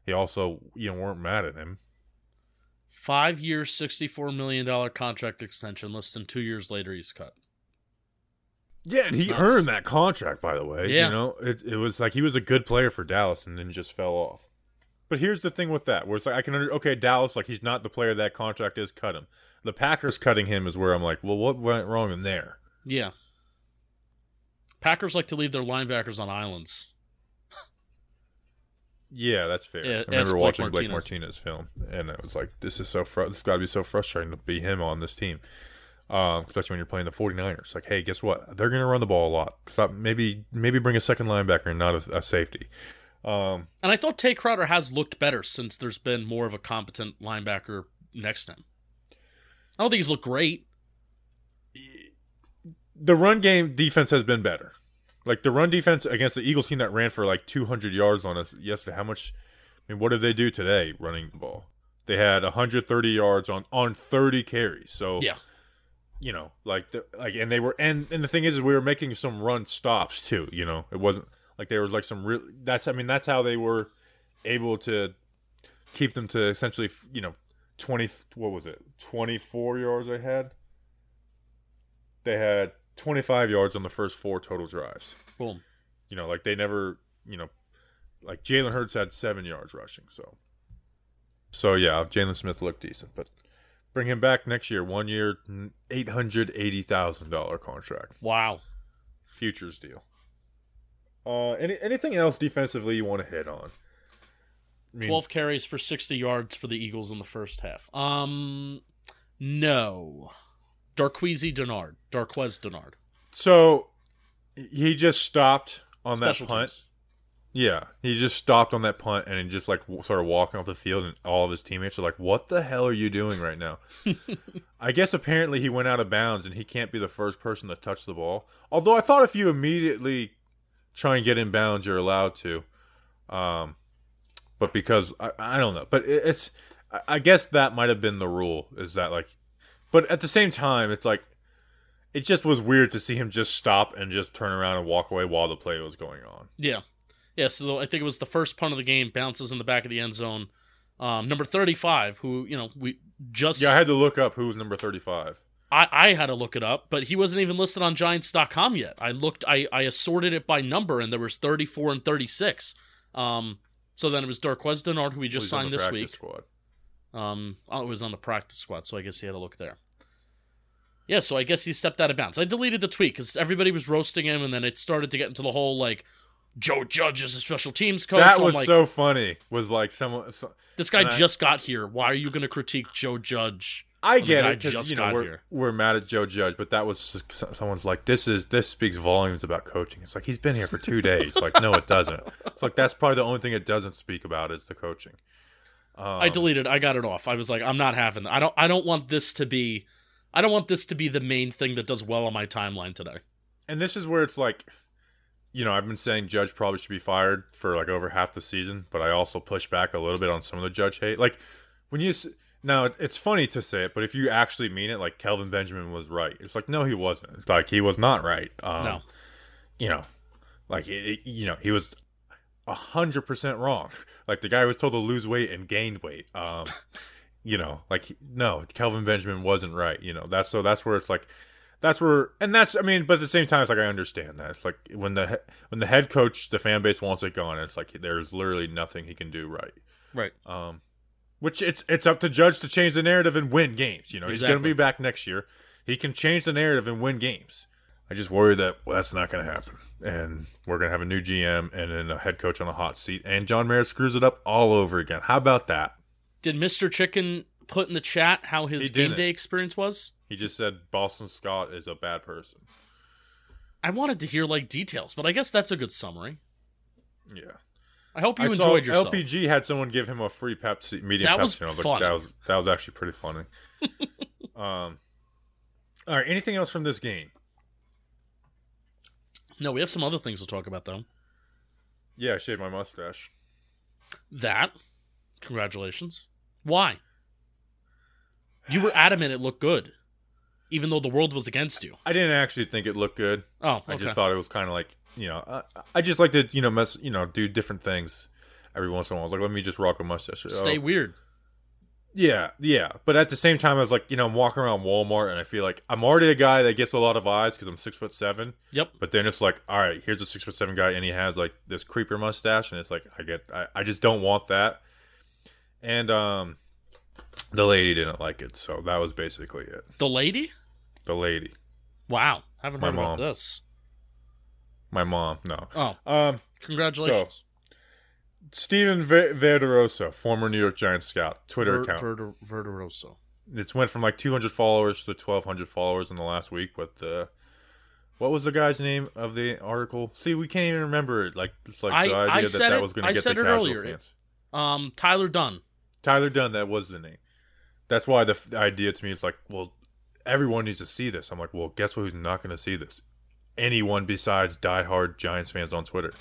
he also, you know, weren't mad at him. Five years, sixty-four million dollars contract extension. Less than two years later, he's cut. Yeah, and he Nuts. earned that contract, by the way. Yeah. You know, it, it was like he was a good player for Dallas and then just fell off. But here's the thing with that, where it's like I can under, okay, Dallas, like he's not the player that contract is, cut him. The Packers cutting him is where I'm like, well, what went wrong in there? Yeah. Packers like to leave their linebackers on islands. Yeah, that's fair. Yeah, I remember Blake watching Martinez. Blake Martinez film, and I was like, this is so fr- this got to be so frustrating to be him on this team, um, especially when you're playing the 49ers. Like, hey, guess what? They're going to run the ball a lot. Stop. Maybe maybe bring a second linebacker and not a, a safety. Um, and I thought Tay Crowder has looked better since there's been more of a competent linebacker next to him. I don't think he's looked great. The run game defense has been better. Like, the run defense against the Eagles team that ran for, like, two hundred yards on us yesterday, how much – I mean, what did they do today running the ball? They had one hundred thirty yards on, on thirty carries. So, yeah. You know, like, the, like, and they were – and and the thing is, is we were making some run stops, too, you know. It wasn't – like, there was, like, some real – that's – I mean, that's how they were able to keep them to essentially, you know, twenty – what was it? twenty-four yards they had? They had – twenty-five yards on the first four total drives. Boom. You know, like they never, you know, like Jalen Hurts had seven yards rushing. So, so yeah, Jaylon Smith looked decent, but bring him back next year. One year, eight hundred eighty thousand dollars contract. Wow. Futures deal. Uh, any anything else defensively you want to hit on? I mean, twelve carries for sixty yards for the Eagles in the first half. Um, no. Darqueze Dennard. Darqueze Dennard. So he just stopped on Special that punt. Teams. Yeah, he just stopped on that punt and he just like started walking off the field, and all of his teammates are like, "What the hell are you doing right now?" I guess apparently he went out of bounds and he can't be the first person to touch the ball. Although I thought if you immediately try and get in bounds, you're allowed to. Um, but because I, I don't know, but it, it's I guess that might have been the rule. Is that like, but at the same time, it's like it just was weird to see him just stop and just turn around and walk away while the play was going on. Yeah. Yeah, so I think it was the first punt of the game, bounces in the back of the end zone. Um, number thirty-five, who, you know, we just... Yeah, I had to look up who was number thirty-five. I, I had to look it up, but he wasn't even listed on Giants dot com yet. I looked, I, I assorted it by number, and there was thirty-four and thirty-six. Um, so then it was Darqueze Dennard, who we just signed this week. Squad. Um, oh, it was on the practice squad, so I guess he had a look there. Yeah, so I guess he stepped out of bounds. I deleted the tweet, because everybody was roasting him, and then it started to get into the whole, like... Joe Judge is a special teams coach. That was like, so funny. Was like someone. So, this guy just I, got here. Why are you going to critique Joe Judge? I get it. Just you know, got we're, here. We're mad at Joe Judge, but that was someone's like this is this speaks volumes about coaching. It's like he's been here for two days. Like no, it doesn't. It's like that's probably the only thing it doesn't speak about is the coaching. Um, I deleted. I got it off. I was like, I'm not having. I don't. I don't want this to be. I don't want this to be the main thing that does well on my timeline today. And this is where it's like. You know, I've been saying Judge probably should be fired for like over half the season, but I also push back a little bit on some of the Judge hate. Like when you now, it's funny to say it, but if you actually mean it, like Kelvin Benjamin was right. It's like no, he wasn't. It's like he was not right. Um, no, you know, like it, you know, he was a hundred percent wrong. Like the guy was told to lose weight and gained weight. Um, you know, like no, Kelvin Benjamin wasn't right. You know, that's so that's where it's like. That's where, and that's, I mean, but at the same time, it's like, I understand that. It's like, when the when the head coach, the fan base wants it gone, it's like, there's literally nothing he can do right. Right. Um, which, it's it's up to Judge to change the narrative and win games. You know, exactly. He's going to be back next year. He can change the narrative and win games. I just worry that, well, that's not going to happen. And we're going to have a new G M and then a head coach on a hot seat. And John Mara screws it up all over again. How about that? Did Mister Chicken put in the chat how his game day experience was? He just said Boston Scott is a bad person. I wanted to hear like details, but I guess that's a good summary. Yeah. I hope you I enjoyed yourself. L P G had someone give him a free Pepsi, medium that Pepsi. Was and funny. Like, that was that was actually pretty funny. um. All right. Anything else from this game? No, we have some other things to talk about though. Yeah, I shaved my mustache. That. Congratulations. Why? You were adamant it looked good, even though the world was against you. I didn't actually think it looked good. Oh, okay. I just thought it was kind of like, you know, I, I just like to, you know, mess, you know, do different things every once in a while. I was like, let me just rock a mustache. Stay oh. weird. Yeah, yeah. But at the same time, I was like, you know, I'm walking around Walmart and I feel like I'm already a guy that gets a lot of eyes because I'm six foot seven. Yep. But then it's like, all right, here's a six foot seven guy and he has like this creeper mustache and it's like, I get, I, I just don't want that. And, um, the lady didn't like it, so that was basically it. The lady? The lady. Wow. Haven't heard about this. My mom, no. Oh. Um, Congratulations. So, Steven Verderosa, former New York Giants scout, Twitter account. Ver- Verderosa. It's went from like two hundred followers to twelve hundred followers in the last week with the... What was the guy's name of the article? See, we can't even remember it. Like, it's like I, the idea I that that it, was going to get the casual earlier. Fans. Um, Tyler Dunn. Tyler Dunn, that was the name. That's why the f- idea to me is like, well, everyone needs to see this. I'm like, well, guess who's not going to see this? Anyone besides diehard Giants fans on Twitter.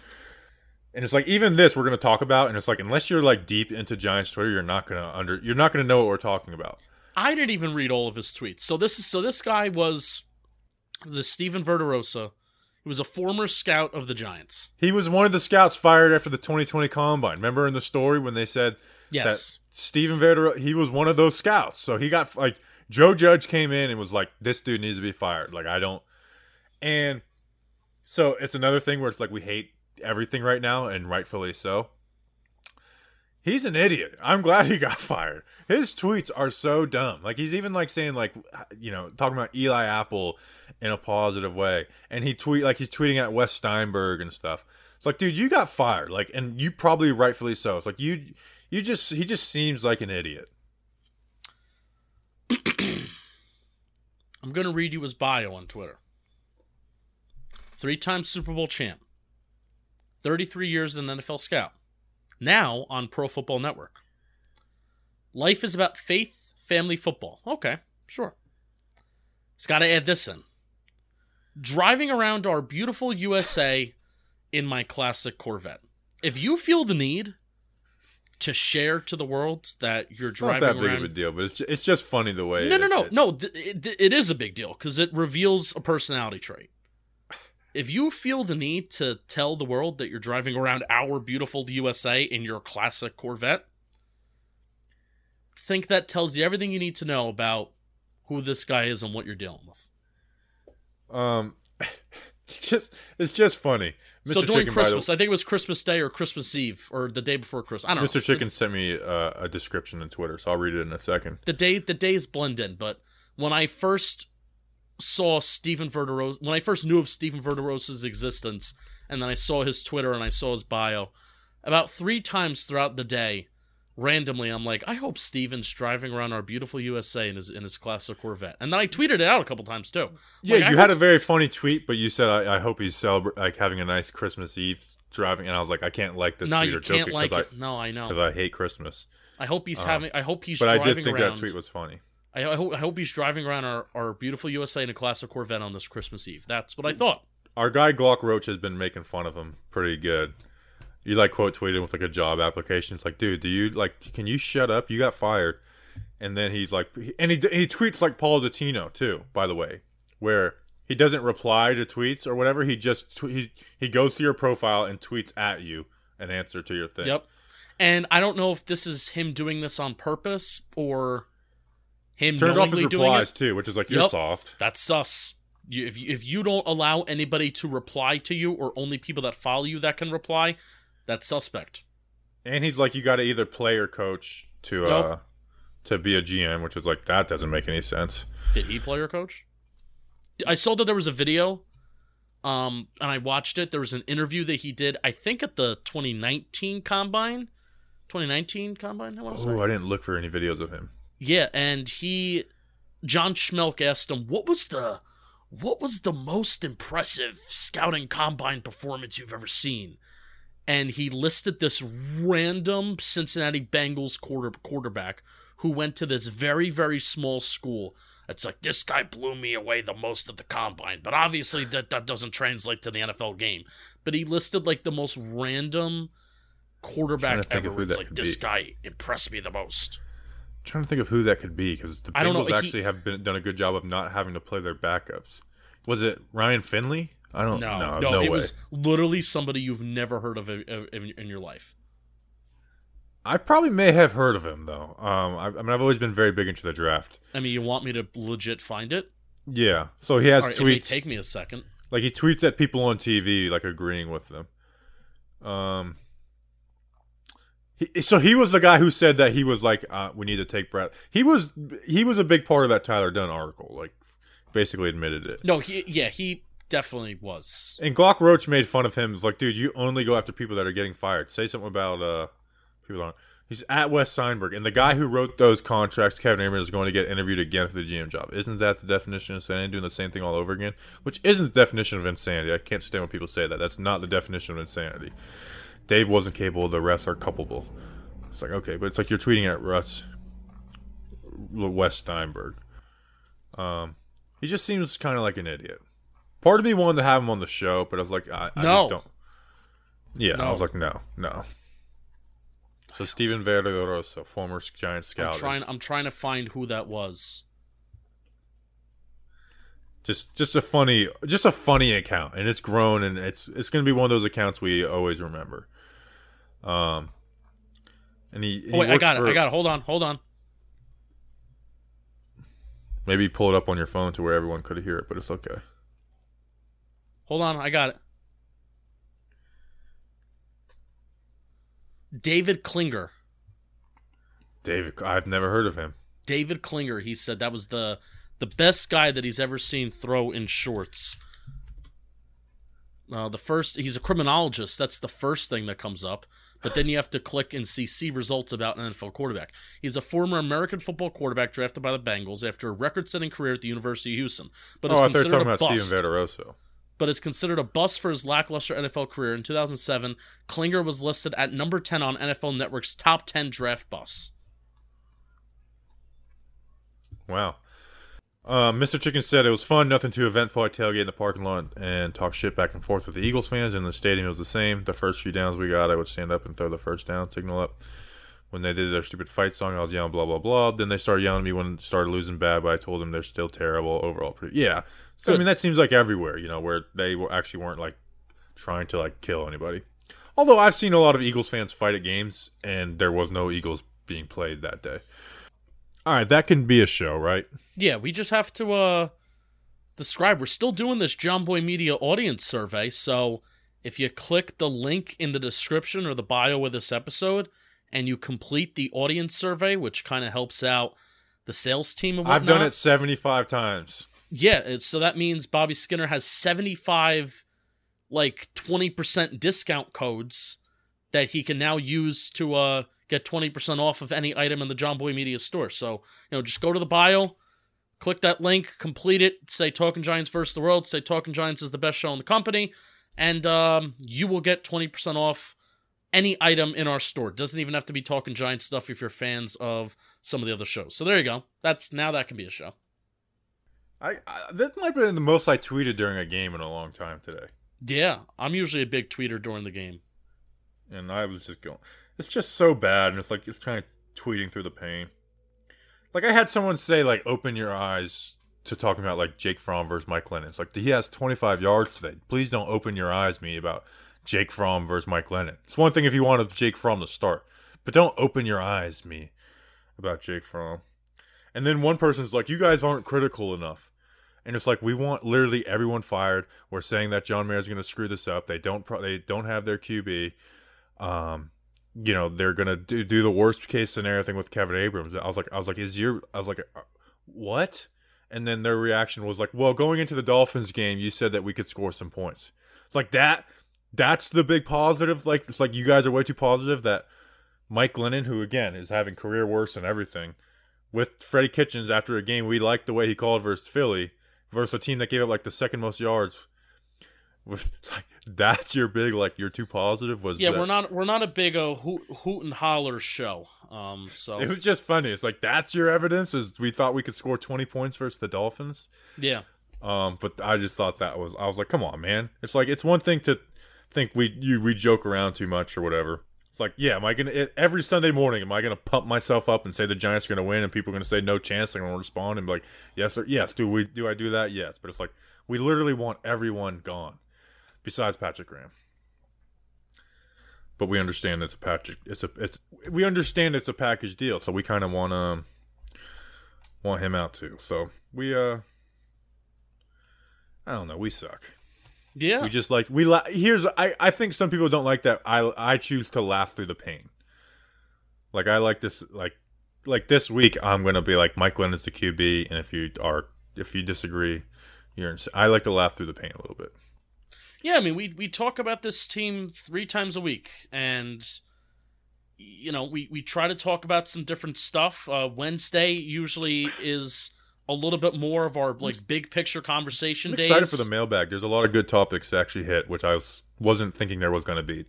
And it's like, even this we're going to talk about, and it's like, unless you're like deep into Giants Twitter, you're not going to under, you're not going to know what we're talking about. I didn't even read all of his tweets. So this is so this guy was the Steven Verderosa. He was a former scout of the Giants. He was one of the scouts fired after the twenty twenty Combine. Remember in the story when they said yes. that. Steven Verderosa, he was one of those scouts. So he got, like, Joe Judge came in and was like, this dude needs to be fired. Like, I don't. And so it's another thing where it's like we hate everything right now, and rightfully so. He's an idiot. I'm glad he got fired. His tweets are so dumb. Like, he's even, like, saying, like, you know, talking about Eli Apple in a positive way. And he tweet, like, he's tweeting at Wes Steinberg and stuff. It's like, dude, you got fired. Like, and you probably rightfully so. It's like, you... You just he just seems like an idiot. I'm going to read you his bio on Twitter. Three-time Super Bowl champ. thirty-three years as an N F L scout, now on Pro Football Network. Life is about faith, family, football. Okay, sure. It's got to add this in. Driving around our beautiful U S A in my classic Corvette. If you feel the need to share to the world that you're driving around... Not that around... big of a deal, but it's just, it's just funny the way... No, it, no, no. It, no, it, it, it is a big deal because it reveals a personality trait. If you feel the need to tell the world that you're driving around our beautiful U S A in your classic Corvette, think that tells you everything you need to know about who this guy is and what you're dealing with. Um, just it's just funny. Mister So during Chicken, Christmas, the, I think it was Christmas Day or Christmas Eve or the day before Christmas. I don't Mister know. Mister Chicken the, sent me uh, a description on Twitter, so I'll read it in a second. The day the days blend in, but when I first saw Steven Verderosa, when I first knew of Steven Verderosa's existence, and then I saw his Twitter and I saw his bio, about three times throughout the day, randomly, I'm like, I hope Steven's driving around our beautiful U S A in his in his classic Corvette. And then I tweeted it out a couple times too. Yeah, like, you I had a very funny tweet, but you said, I, I hope he's celebra- like having a nice Christmas Eve driving. And I was like, I can't like this. No, tweet you or can't like it. I, no, I know because I hate Christmas. I hope he's um, having. I hope he's. But driving I did think around. That tweet was funny. I, I hope I hope he's driving around our, our beautiful U S A in a classic Corvette on this Christmas Eve. That's what I thought. Our guy Glock Roach has been making fun of him pretty good. You like quote tweeted with like a job application. It's like, dude, do you like? Can you shut up? You got fired. And then he's like, and he he tweets like Paul Dottino too, by the way, where he doesn't reply to tweets or whatever. He just he he goes to your profile and tweets at you an answer to your thing. Yep. And I don't know if this is him doing this on purpose or him turned off his replies too, which is like, you're soft. That's sus. You, if you, if you don't allow anybody to reply to you or only people that follow you that can reply. That's suspect. And he's like, you got to either play or coach to nope. uh, to be a G M, which is like, that doesn't make any sense. Did he play or coach? I saw that there was a video, um, and I watched it. There was an interview that he did, I think, at the twenty nineteen Combine. twenty nineteen Combine? I want to say. Oh, I didn't look for any videos of him. Yeah, and he, John Schmelk asked him, what was the, what was the most impressive scouting combine performance you've ever seen? And he listed this random Cincinnati Bengals quarter, quarterback who went to this very, very small school. It's like, this guy blew me away the most at the combine. But obviously that, that doesn't translate to the N F L game. But he listed like the most random quarterback ever. It's like, this be. guy impressed me the most. I'm trying to think of who that could be because the Bengals know, actually he, have been, done a good job of not having to play their backups. Was it Ryan Finley? I don't know. No, no, no, it way. was literally somebody you've never heard of in your life. I probably may have heard of him, though. Um, I, I mean, I've always been very big into the draft. I mean, you want me to legit find it? Yeah. So he has right, tweets. It may take me a second. Like, he tweets at people on T V, like, agreeing with them. Um. He, so he was the guy who said that he was like, uh, we need to take Brad. He was he was a big part of that Tyler Dunn article. Like, basically admitted it. No, he yeah, he... definitely was. And Glock Roach made fun of him. He's like, dude, you only go after people that are getting fired. Say something about uh, people that aren't. He's at West Steinberg. And the guy who wrote those contracts, Kevin Abrams, is going to get interviewed again for the G M job. Isn't that the definition of insanity, doing the same thing all over again? Which isn't the definition of insanity. I can't stand when people say that. That's not the definition of insanity. Dave wasn't capable. The refs are culpable. It's like, okay, but it's like you're tweeting at Russ West Steinberg. Um, he just seems kind of like an idiot. Part of me wanted to have him on the show, but I was like, I, I no. just don't. Yeah, no. I was like, no, no. So Steven Verderosa, former Giants scout. I'm trying, I'm trying to find who that was. Just, just a funny, just a funny account, and it's grown, and it's, it's going to be one of those accounts we always remember. Um, and he. he oh, wait, I got for, it. I got it. Hold on, hold on. Maybe pull it up on your phone to where everyone could hear it, but it's okay. Hold on, I got it. David Klinger. David, I've never heard of him. David Klinger, he said that was the the best guy that he's ever seen throw in shorts. Uh, the first, he's a criminologist. That's the first thing that comes up. But then you have to click and see see results about an N F L quarterback. He's a former American football quarterback drafted by the Bengals after a record-setting career at the University of Houston. But oh, is I thought you were talking about Steven Verderosa. but is considered a bust for his lackluster N F L career. In two thousand seven, Klinger was listed at number ten on N F L Network's top ten draft busts. Wow. Uh, Mister Chicken said it was fun, nothing too eventful. I tailgate in the parking lot and talk shit back and forth with the Eagles fans. In the stadium, it was the same. The first few downs we got, I would stand up and throw the first down signal up. When they did their stupid fight song, I was yelling, blah, blah, blah. Then they started yelling at me when it started losing bad, but I told them they're still terrible overall. Yeah. So, good. I mean, that seems like everywhere, you know, where they actually weren't, like, trying to, like, kill anybody. Although I've seen a lot of Eagles fans fight at games, and there was no Eagles being played that day. All right, that can be a show, right? Yeah, we just have to uh, describe. We're still doing this Jomboy Media audience survey, so if you click the link in the description or the bio of this episode and you complete the audience survey, which kind of helps out the sales team and whatnot. I've done it seventy-five times. Yeah, it's, so that means Bobby Skinner has seventy-five, like, twenty percent discount codes that he can now use to... uh. Get twenty percent off of any item in the Jomboy Media store. So, you know, just go to the bio, click that link, complete it, say Talking Giants versus the World, say Talking Giants is the best show in the company, and um, you will get twenty percent off any item in our store. It doesn't even have to be Talking Giants stuff if you're fans of some of the other shows. So there you go. That's now that can be a show. I, I that might have been the most I tweeted during a game in a long time today. Yeah, I'm usually a big tweeter during the game. And I was just going... It's just so bad, and it's like it's kind of tweeting through the pain. Like I had someone say, like, open your eyes to talking about, like, Jake Fromm versus Mike Glennon. It's like, he has twenty-five yards today. Please don't open your eyes to me about Jake Fromm versus Mike Glennon. It's one thing if you wanted Jake Fromm to start, but don't open your eyes to me about Jake Fromm. And then one person's like, you guys aren't critical enough. And it's like, we want literally everyone fired. We're saying that John Mara is going to screw this up. They don't. Pro- they don't have their Q B. Um. You know, they're gonna do, do the worst case scenario thing with Kevin Abrams. I was like, I was like, is your, I was like, what? And then their reaction was like, well, going into the Dolphins game, you said that we could score some points. It's like that. That's the big positive. Like, it's like you guys are way too positive. That Mike Glennon, who again is having career worse and everything, with Freddie Kitchens after a game we liked the way he called versus Philly, versus a team that gave up like the second most yards. With like. That's your big, like, you're too positive. Was yeah, that... we're not we're not a big oh, hoot, hoot and holler show. Um, so it was just funny. It's like that's your evidence is we thought we could score twenty points versus the Dolphins. Yeah. Um, but I just thought that was I was like, come on, man. It's like it's one thing to think we you we joke around too much or whatever. It's like, yeah, am I gonna every Sunday morning? Am I gonna pump myself up and say the Giants are gonna win and people are gonna say no chance? They're gonna respond and be like, yes or yes. Do we do I do that? Yes. But it's like we literally want everyone gone. Besides Patrick Graham, but we understand it's a package. It's a it's we understand it's a package deal, so we kind of want um want him out too. So we uh I don't know. We suck. Yeah, we just like we la- here's I I think some people don't like that. I I choose to laugh through the pain. Like I like this like like this week I'm gonna be like Mike Glennon is the Q B, and if you are if you disagree, you're ins- I like to laugh through the pain a little bit. Yeah, I mean, we we talk about this team three times a week, and, you know, we, we try to talk about some different stuff. Uh, Wednesday usually is a little bit more of our, like, big-picture conversation I'm days. I'm excited for the mailbag. There's a lot of good topics to actually hit, which I was, wasn't thinking there was going to be.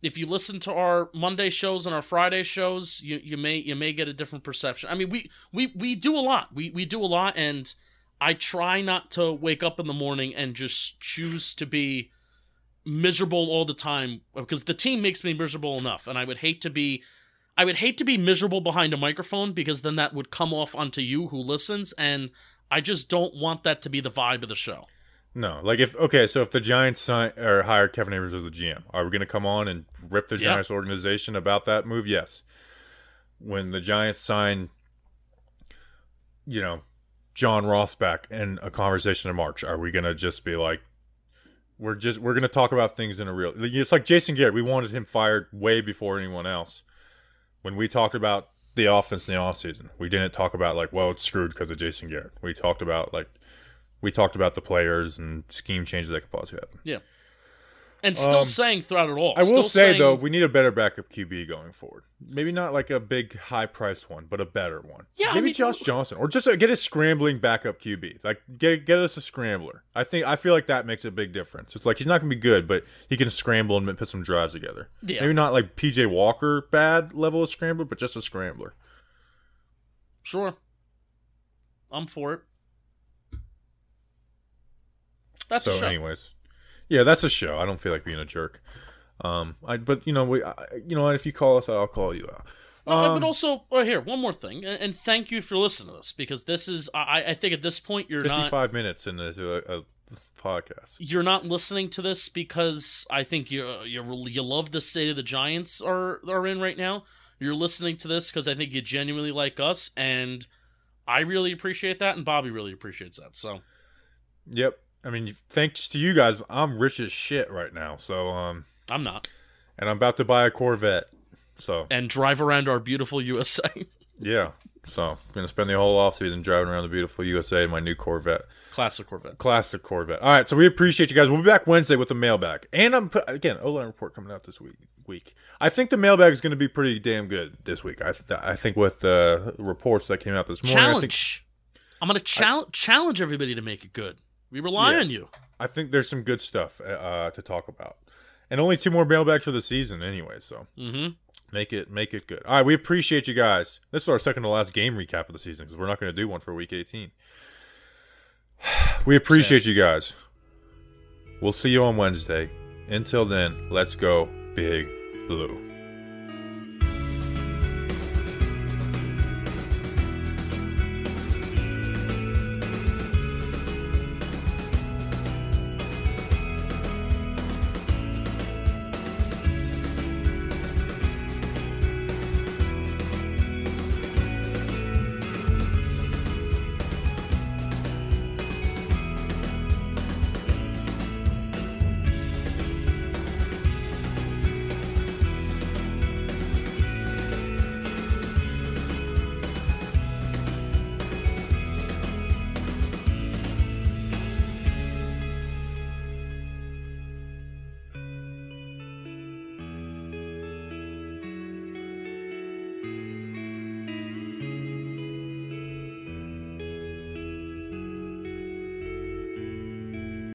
If you listen to our Monday shows and our Friday shows, you, you may you may get a different perception. I mean, we, we, we do a lot. We, we do a lot, and... I try not to wake up in the morning and just choose to be miserable all the time because the team makes me miserable enough. And I would hate to be, I would hate to be miserable behind a microphone because then that would come off onto you who listens. And I just don't want that to be the vibe of the show. No, like if, okay. So if the Giants sign or hire Kevin Abrams as the G M, are we going to come on and rip the Giants yeah. organization about that move? Yes. When the Giants sign, you know, John Rossback in a conversation in March. Are we gonna just be like, we're just we're gonna talk about things in a real? It's like Jason Garrett. We wanted him fired way before anyone else. When we talked about the offense in the offseason, we didn't talk about like, well, it's screwed because of Jason Garrett. We talked about like, we talked about the players and scheme changes that could possibly happen. Yeah. And still um, saying throughout it all. I will still say, saying, though, we need a better backup Q B going forward. Maybe not like a big, high-priced one, but a better one. Yeah, Maybe I mean, Josh Johnson. Or just a, get a scrambling backup Q B. Like, get get us a scrambler. I think I feel like that makes a big difference. It's like, he's not going to be good, but he can scramble and put some drives together. Yeah. Maybe not like P J Walker bad level of scrambler, but just a scrambler. Sure. I'm for it. That's so, a show. anyways. Yeah, that's a show. I don't feel like being a jerk. Um, I but you know we, I, you know if you call us, I'll call you out. Um, no, but also, oh, here one more thing, and, and thank you for listening to this because this is I, I think at this point you're fifty-five not fifty-five minutes into a, a podcast. You're not listening to this because I think you you really, you love the state of the Giants are are in right now. You're listening to this because I think you genuinely like us, and I really appreciate that, and Bobby really appreciates that. So, yep. I mean, thanks to you guys, I'm rich as shit right now. So um, I'm not, and I'm about to buy a Corvette. So and drive around our beautiful U S A. Yeah, so I'm gonna spend the whole offseason driving around the beautiful U S A in my new Corvette, classic Corvette, classic Corvette. All right, so we appreciate you guys. We'll be back Wednesday with the mailbag, and I'm again O-line report coming out this week. Week, I think the mailbag is gonna be pretty damn good this week. I th- I think with the uh, reports that came out this morning, challenge. I think, I'm gonna challenge challenge everybody to make it good. We rely yeah. on you. I think there's some good stuff uh, to talk about, and only two more mailbags for the season anyway. So mm-hmm. make it make it good. All right, we appreciate you guys. This is our second to last game recap of the season because we're not going to do one for Week eighteen. We appreciate Sad. you guys. We'll see you on Wednesday. Until then, let's go Big Blue.